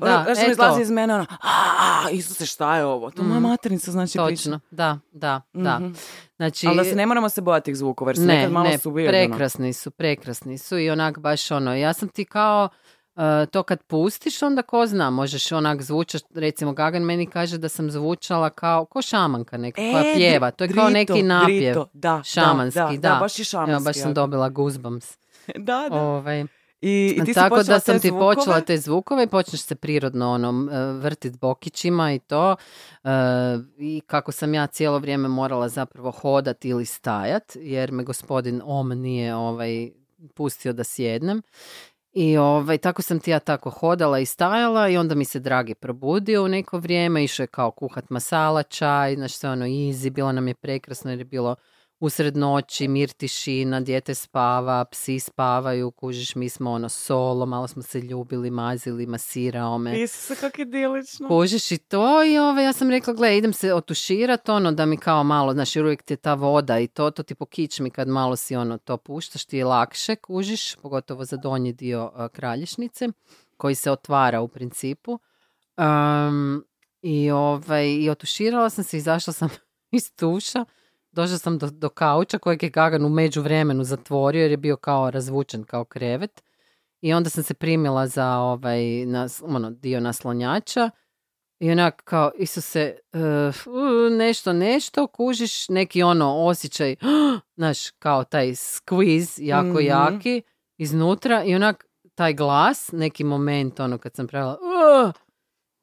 Da, ono, što mi izlazi iz mene, ono, a, Isuse, šta je ovo? To mm. moja maternica, znači, priča. Točno, da, da, da. Mm-hmm. Znači, ali da se ne moramo se bojati tih zvukova, jer su ne, nekad malo ne, su uvijedno. Prekrasni su, prekrasni su i onak baš ono, ja sam ti kao, uh, to kad pustiš, onda ko zna, možeš onak zvučati, recimo Gagan meni kaže da sam zvučala kao, ko šamanka neka e, koja pjeva, to je grito, kao neki napjev. Grito, da, šamanski, da, da, da, da, baš i šamanski. Evo, baš sam dobila goosebumps. Da, da. Ovaj. I, i tako da sam ti zvukove? Počela te zvukove i počneš se prirodno ono, vrtit bokićima i to e, i kako sam ja cijelo vrijeme morala zapravo hodati ili stajat jer me gospodin Om nije ovaj, pustio da sjednem I ovaj, tako sam ti ja tako hodala i stajala i onda mi se Dragi probudio u neko vrijeme, išao je kao kuhat masala, čaj, znaš sve ono easy, bilo nam je prekrasno jer je bilo usred noći, mir, tišina, dijete spava, psi spavaju, kužiš, mi smo ono solo, malo smo se ljubili, mazili, masirao me. Isuse, kako idilično. Kužiš i to i ove, ja sam rekla, gle, idem se otuširati, ono da mi kao malo, znaš, jer uvijek ti je ta voda i to, to ti pokičmi kad malo si ono to puštaš, ti je lakše, kužiš, pogotovo za donji dio uh, kraljišnice, koji se otvara u principu. Um, i, ove, i otuširala sam se, izašla sam iz tuša. Došla sam do, do kauča kojeg je Gagan u međuvremenu zatvorio jer je bio kao razvučen kao krevet. I onda sam se primila za ovaj nas, ono, dio naslonjača i onak kao, Isuse, uh, nešto, nešto, kužiš, neki ono osjećaj, uh, znaš, kao taj squeeze jako mm-hmm. jaki iznutra i onak taj glas, neki moment ono kad sam pravila uh,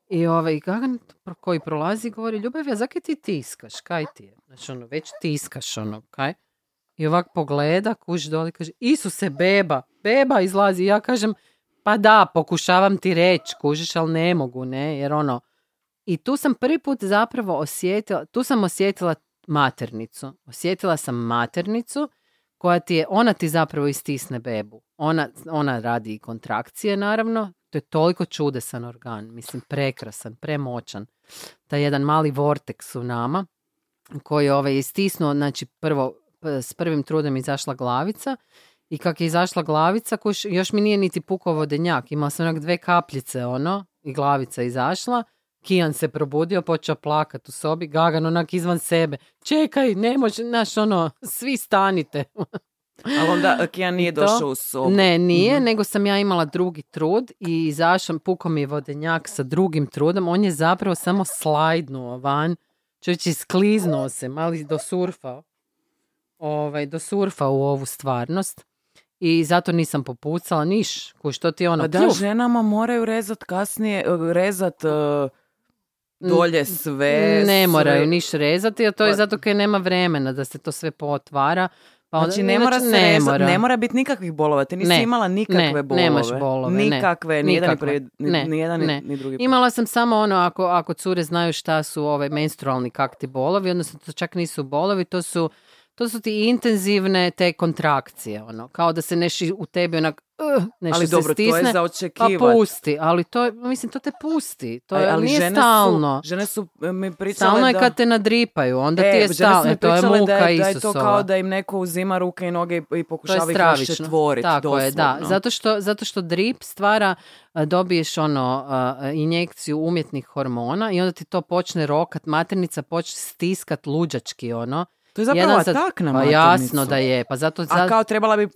i ovaj Gagan koji prolazi govori, Ljubav, ja zakaj ti tiskaš, kaj ti je? Znači ono, već tiskaš ono, kaj? I ovak pogleda, kuži doli, kaže, Isuse, beba, beba izlazi. Ja kažem, pa da, pokušavam ti reći, kužiš, ali ne mogu, ne, jer ono. I tu sam prvi put zapravo osjetila, tu sam osjetila maternicu. Osjetila sam maternicu koja ti je, ona ti zapravo istisne bebu. Ona, ona radi i kontrakcije, naravno. To je toliko čudesan organ, mislim, prekrasan, premoćan. Taj jedan mali vorteks u nama koji je ovaj, istisnuo, znači prvo, s prvim trudom izašla glavica i kak je izašla glavica, koš, još mi nije niti pukao vodenjak, imala sam onak dve kapljice ono i glavica izašla, Kijan se probudio, počeo plakat u sobi, Gagan onak izvan sebe, čekaj, ne može, znaš ono, svi stanite. Ali onda Kijan nije došao u sobu. Ne, nije, mm-hmm. nego sam ja imala drugi trud i izašao, pukao mi je vodenjak sa drugim trudom. On je zapravo samo slajdnuo van. Čovječ, iskliznuo se, mali dosurfao. Ovaj, dosurfao u ovu stvarnost. I zato nisam popucala niš. Ko što ti je ono... Pa da, pljuf. Ženama moraju rezat kasnije, rezat... Uh... dolje sve... Ne moraju niš rezati, a to je zato kaj nema vremena da se to sve potvara. Pa znači, onda, ne, mora znači, se ne, rezat, mora. Ne mora biti nikakvih bolova. Ti nisi ne, imala nikakve ne, bolove. Nemaš bolove. Nikakve, ni jedan ni, ni, ni drugi. Imala sam samo ono, ako, ako cure znaju šta su ove menstrualni kakti bolovi, odnosno to čak nisu bolovi, to su, to su ti intenzivne te kontrakcije. Ono, kao da se neši u tebi onak... Uh, nešto ali dobro, stisne, to je za očekivati. Pa pusti, ali to je, mislim, to te pusti. To je, ali nije žene stalno. Su, žene su mi pričale stalno da... Stalno je kad te nadripaju, onda e, ti je stalno. E, to je muka da je, da je to kao da im neko uzima ruke i noge i pokušava ih raščetvoriti. Tako doslovno. Je, da. Zato što, zato što drip stvara, dobiješ ono uh, injekciju umjetnih hormona i onda ti to počne rokat, maternica počne stiskat luđački ono. To je zapravo jedan atak na maternicu. Pa jasno da je. Pa zato, zato... A kao trebala bi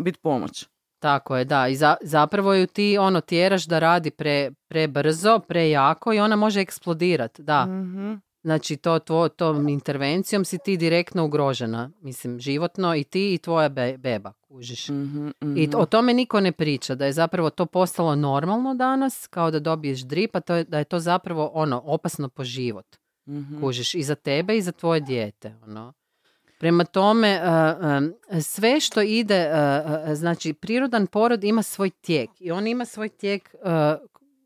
biti pomoć. Tako je, da. I za, zapravo ju ti ono tjeraš da radi pre, pre brzo, pre jako i ona može eksplodirati, da. Mm-hmm. Znači, to, to, tom intervencijom si ti direktno ugrožena, mislim, životno i ti i tvoja be, beba, kužiš. Mm-hmm, mm-hmm. I to, o tome niko ne priča, da je zapravo to postalo normalno danas, kao da dobiješ drip, a to je, da je to zapravo ono opasno po život, mm-hmm. kužiš, i za tebe i za tvoje dijete, ono. Prema tome, sve što ide, znači prirodan porod ima svoj tijek i on ima svoj tijek,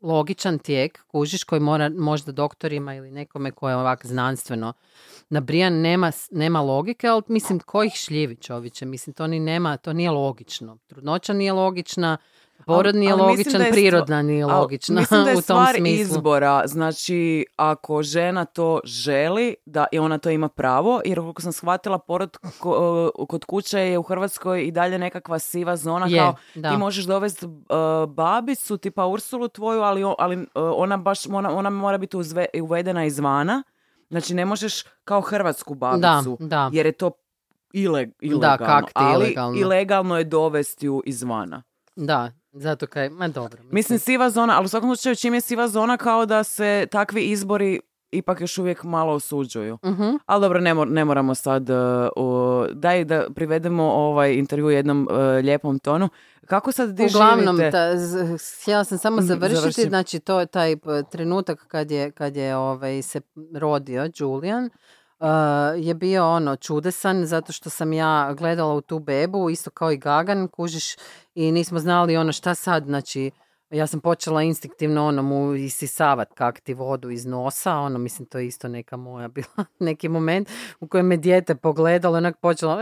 logičan tijek, kužiš, koji mora možda doktorima ili nekome koji je ovak znanstveno nabrijan, nema, nema logike, ali mislim, kojih šljivi, čovječe, mislim, to ni nema, to nije logično. Trudnoća nije logična, porod nije ali, ali logičan, je prirodna nije ali, logična u tom smislu. Mislim da je stvar izbora, znači ako žena to želi, da i ona to ima pravo, jer koliko sam shvatila, porod kod kuće je u Hrvatskoj i dalje nekakva siva zona, je, kao da. Ti možeš dovesti uh, babicu, tipa Ursulu tvoju, ali, ali uh, ona, baš, ona, ona mora biti uzve, uvedena izvana, znači ne možeš kao hrvatsku babicu, da, da. Jer je to ileg, ilegalno, da, kak ti, ali ilegalno. Ilegalno je dovesti ju izvana. Da. Zato kaj, ma dobro. Mislim. mislim, siva zona, ali u svakom slučaju čim je siva zona kao da se takvi izbori ipak još uvijek malo osuđuju. Uh-huh. Ali dobro, ne, mor- ne moramo sad, uh, daj da privedemo ovaj intervju jednom uh, lijepom tonu. Kako sad di živite? Uglavnom, ta, z- htjela sam samo završiti, Završim. znači to je taj trenutak kad je, kad je ovaj, se rodio Julian. je bio ono čudesan, zato što sam ja gledala u tu bebu, isto kao i Gagan, kužiš, i nismo znali ono šta sad, znači ja sam počela instinktivno ono mu isisavat kak ti vodu iz nosa, ono, mislim, to je isto neka moja bila, neki moment u kojem me dijete pogledalo, onak počelo,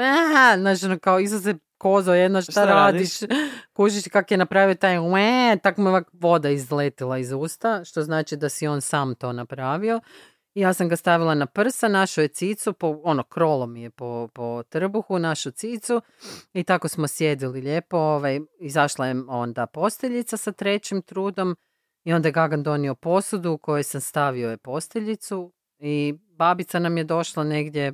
znači ono kao isto se kozo jedna, šta, šta radiš? radiš? Kužiš kak je napravio taj uee, tako mu je voda izletila iz usta, što znači da si on sam to napravio. Ja sam ga stavila na prsa, našo je cicu, po, ono, krolo mi je po, po trbuhu, našu cicu, i tako smo sjedili lijepo, ovaj, izašla je onda posteljica sa trećim trudom i onda je Gagan donio posudu u kojoj sam stavio je posteljicu i babica nam je došla negdje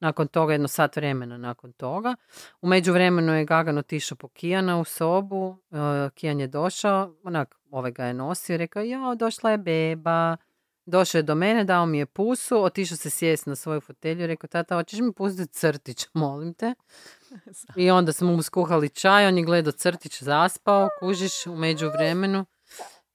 nakon toga, jedno sat vremena nakon toga. U međuvremenu je Gagan otišao po Kijana u sobu, e, Kijan je došao, onak, ovaj ga je nosio i rekao, jao, došla je beba. Došao je do mene, dao mi je pusu, otišao se sjest na svoju fotelju i rekao, tata, hoćeš mi pustiti crtić, molim te. I onda smo mu skuhali čaj, on je gledao crtić, zaspao, kužiš, u međuvremenu.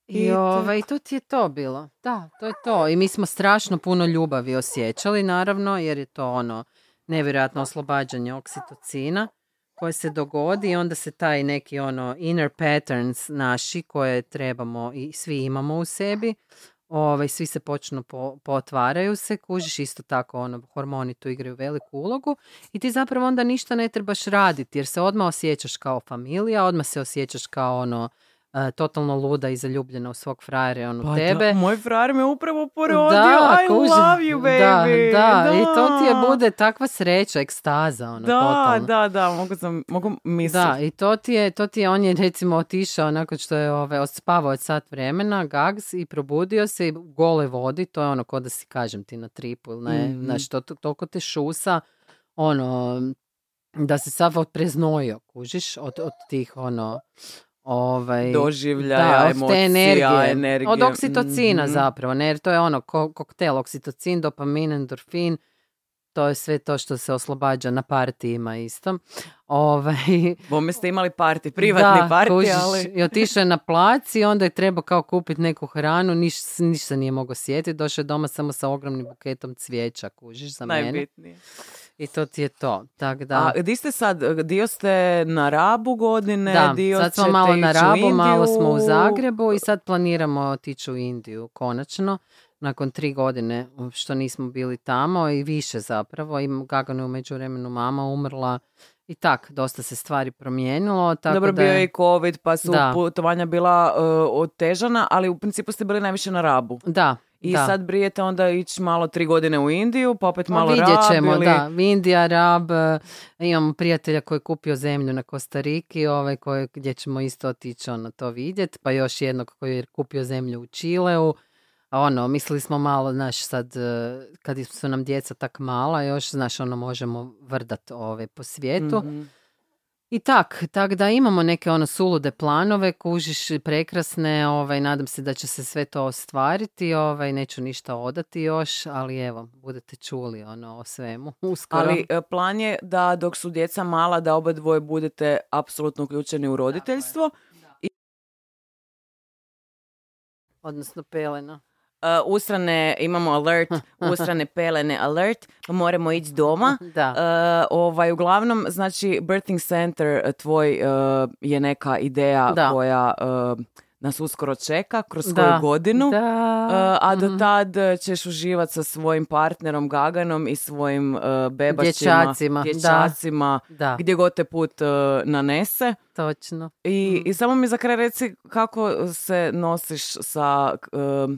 I, ovaj, I to ti je to bilo. Da, to je to. I mi smo strašno puno ljubavi osjećali, naravno, jer je to ono nevjerojatno oslobađanje oksitocina koje se dogodi i onda se taj neki ono inner patterns naši koje trebamo i svi imamo u sebi, Ove, svi se počnu po, potvaraju se, kužiš, isto tako ono, hormoni tu igraju veliku ulogu i ti zapravo onda ništa ne trebaš raditi jer se odmah osjećaš kao familija, odmah se osjećaš kao ono e, totalno luda i zaljubljena u svog frajera, ono, pa tebe. Da, moj frajer me upravo porodio, da, I kuži, love you baby. Da, da, da, i to ti je bude takva sreća, ekstaza, ono, da, totalno. Da, da, da, mogu, mogu misliti. Da, i to ti je, to ti je, on je recimo otišao nakon što je ove, ospavao od sat vremena, gags, i probudio se i gole vodi, to je ono ko da si kažem ti na tripu, ili ne, mm. znači to, to, toliko te šusa, ono, da se sav odpreznojio, kužiš, od, od tih, ono, Ovaj, doživljaja, emocija, energije, energije. Od oksitocina mm-hmm. zapravo, jer to je ono koktel, oksitocin, dopamin, endorfin, to je sve to što se oslobađa na partijima istom. Ovaj, Bome ste imali parti, privatni da, parti, kužiš, ali... I otišao je na plac i onda je trebao kao kupiti neku hranu, niš, niš se nije mogao sjetiti, došao je doma samo sa ogromnim buketom cvijeća, kužiš, za mene. Najbitnije. I to ti je to. Tak, da. A di ste sad? Dio ste na Rabu godine? Da, dio sad smo malo na Rabu, malo smo u Zagrebu i sad planiramo otići u Indiju konačno. Nakon tri godine što nismo bili tamo i više zapravo. I Gaganu je u međuvremenu mama umrla i tak, dosta se stvari promijenilo. Tako Dobro, da je... bio je i COVID pa su da. putovanja bila uh, otežana, ali u principu ste bili najviše na Rabu. Da. I da. sad brijete onda ići malo tri godine u Indiju, pa opet malo Rab. Vidjet ćemo, ili... da. Indija, Rab, imamo prijatelja koji je kupio zemlju na Kostariki, ovaj, koji, gdje ćemo isto otići ono, to vidjeti, pa još jednog koji je kupio zemlju u Čileu. Ono, mislili smo malo, znaš, sad, kad su nam djeca tak mala, još, znaš, ono, možemo vrdat ovaj, po svijetu. Mm-hmm. I tak, tak da imamo neke ono sulude planove, kužiš, prekrasne, ovaj, nadam se da će se sve to ostvariti, ovaj, neću ništa odati još, ali evo, budete čuli ono o svemu uskoro. Ali plan je da dok su djeca mala, da oba dvoje budete apsolutno uključeni u roditeljstvo. I... Odnosno pelena. Uh, ustrane, imamo alert, ustrane pelene alert, moramo ići doma. Da. Uh, ovaj, uglavnom, znači, Birthing Center tvoj uh, je neka ideja da. koja uh, nas uskoro čeka, kroz da. koju godinu, da. Uh, a do tad ćeš uživati sa svojim partnerom Gaganom i svojim uh, bebačima, dječacima, dječacima da. gdje god te put uh, nanese. Točno. I, mm. i samo mi za kraj reci kako se nosiš sa... Uh,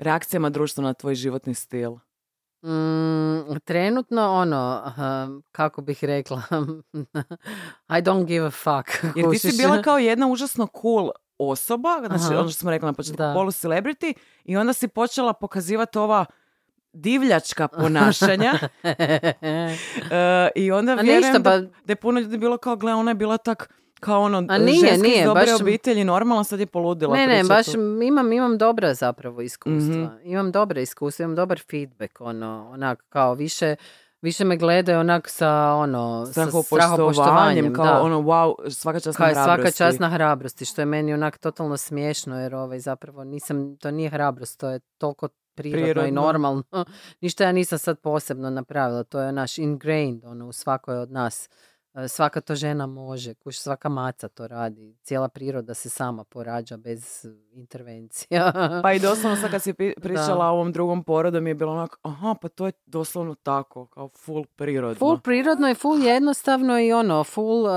reakcijama društva na tvoj životni stil? Mm, trenutno ono, uh, kako bih rekla, I don't give a fuck. Jer ti si bila kao jedna užasno cool osoba, znači ono što smo rekla na početku, polu celebrity, i onda si počela pokazivati ova divljačka ponašanja. uh, I onda vjerujem ba... da je puno ljudi bilo kao, gle, ona je bila tak... Kao ono, a nije, ženska nije, iz dobre baš, obitelji, normalno, sad je poludila. Ne, ne, baš imam, imam dobra zapravo iskustva. Mm-hmm. Imam dobre iskustva, imam dobar feedback, ono, onak, kao više, više me gledaju onak sa, ono, strahopoštovanjem, sa strahopoštovanjem, kao da. ono, wow, svaka čast na hrabrosti. Svaka čast na hrabrosti, što je meni onak totalno smiješno, jer ovaj, zapravo nisam, to nije hrabrost, to je toliko prirodno, prirodno i normalno. Ništa ja nisam sad posebno napravila. To je naš ingrained, ono, u svakoj od nas. Svaka to žena može, kuš, svaka maca to radi. Cijela priroda se sama porađa bez intervencija. Pa i doslovno sad kad si pričala o ovom drugom porodu mi je bilo onako, aha, pa to je doslovno tako, kao full prirodno. Full prirodno i full jednostavno i ono, full uh,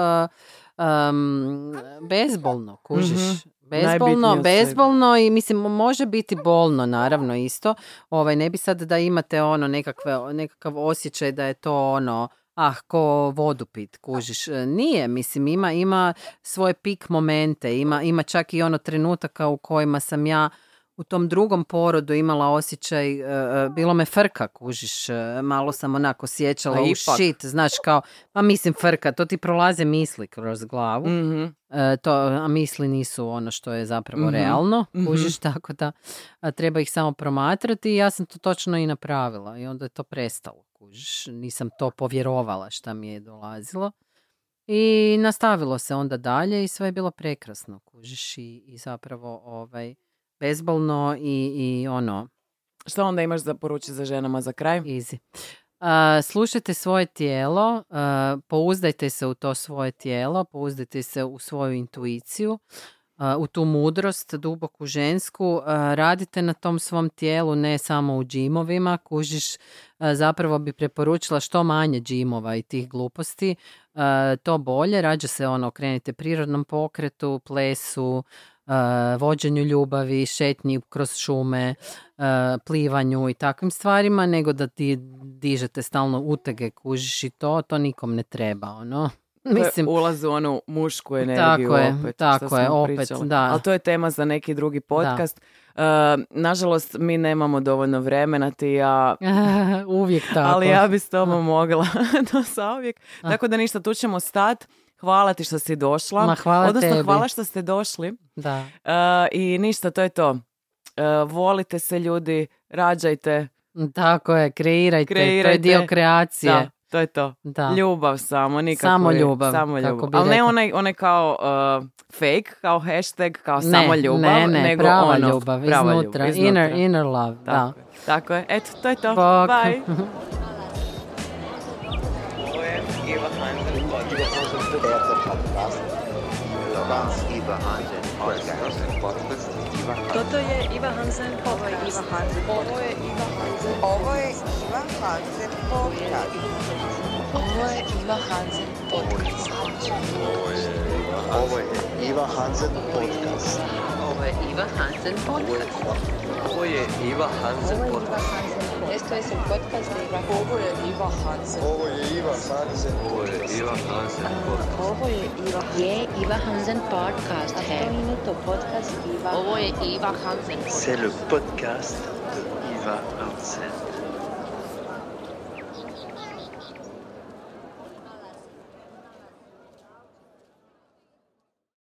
um, bezbolno, kužiš. Mm-hmm. Bezbolno, bezbolno i mislim može biti bolno naravno isto. Ovaj, ne bi sad da imate ono nekakve, nekakav osjećaj da je to ono ah, ko vodu pit, kužiš. Nije, mislim, ima, ima svoje pik momente, ima, ima čak i ono trenutaka u kojima sam ja u tom drugom porodu imala osjećaj, uh, bilo me frka, kužiš, uh, malo sam onako sjećala u shit, znaš kao, pa mislim frka, to ti prolaze misli kroz glavu, mm-hmm. uh, to, a misli nisu ono što je zapravo mm-hmm. realno, kužiš, mm-hmm. tako da a, treba ih samo promatrati i ja sam to točno i napravila i onda je to prestalo, kužiš, nisam to povjerovala šta mi je dolazilo. I nastavilo se onda dalje i sve je bilo prekrasno, kužiš, i, i zapravo ovaj bezbolno i, i ono. Što onda imaš za poručiti za ženama za kraj? Easy. Uh, slušajte svoje tijelo, uh, pouzdajte se u to svoje tijelo, pouzdajte se u svoju intuiciju, uh, u tu mudrost duboku žensku. Uh, radite na tom svom tijelu, ne samo u džimovima. Kužiš, uh, zapravo bi preporučila što manje džimova i tih gluposti. Uh, to bolje, rađe se ono, okrenite prirodnom pokretu, plesu, Uh, vođenju ljubavi, šetnji kroz šume, uh, plivanju i takvim stvarima, nego da ti dižete stalno utege, kužiš i to, to nikom ne treba, ono. Mislim, ulaz u onu mušku energiju. Tako je, opet, tako je, opet, pričali. Da. Ali to je tema za neki drugi podcast. Uh, nažalost, mi nemamo dovoljno vremena, ti ja... uvijek tako. Ali ja bi s tobom mogla do sauvijek. Tako da ništa, tu ćemo stati. Hvala ti što si došla. Ma, hvala Odnosno, tebi. Hvala što ste došli. Da. Uh, I ništa, to je to. Uh, volite se, ljudi, rađajte. Tako je, kreirajte. kreirajte. To je dio kreacije. Da, to je to. Da. Ljubav samo, nikako. Samo ljubav. Samo ljubav. Ali ne onaj, onaj kao uh, fake, kao hashtag, kao ne, samo ljubav. Ne, ne, nego prava ono, ljubav, prava iznutra. Ljubav, iznutra. Inner, inner love, tako da. Je. Tako je. Eto, to je to. Bok. Bye. Iva Hansen podcast. Toto je Iva Hansen podcast. Ovo je Iva Hansen. Ovo je Iva Hansen podcast. Ovo je Iva Hansen podcast. Ovo je Iva Hansen podcast. Ovo je Iva Hansen podcast. Ovo je Iva Hansen podcast. Esto es el podcast de Iva. Ovo je Iva Hansen. Ovo je Iva Hansen. Ovo je Iva Hansen podcast. Ovo je Iva. Je Iva Hansen podcast. Minuto podcast Iva. Ovo je Iva Hansen. C'est le podcast de Iva Hansen.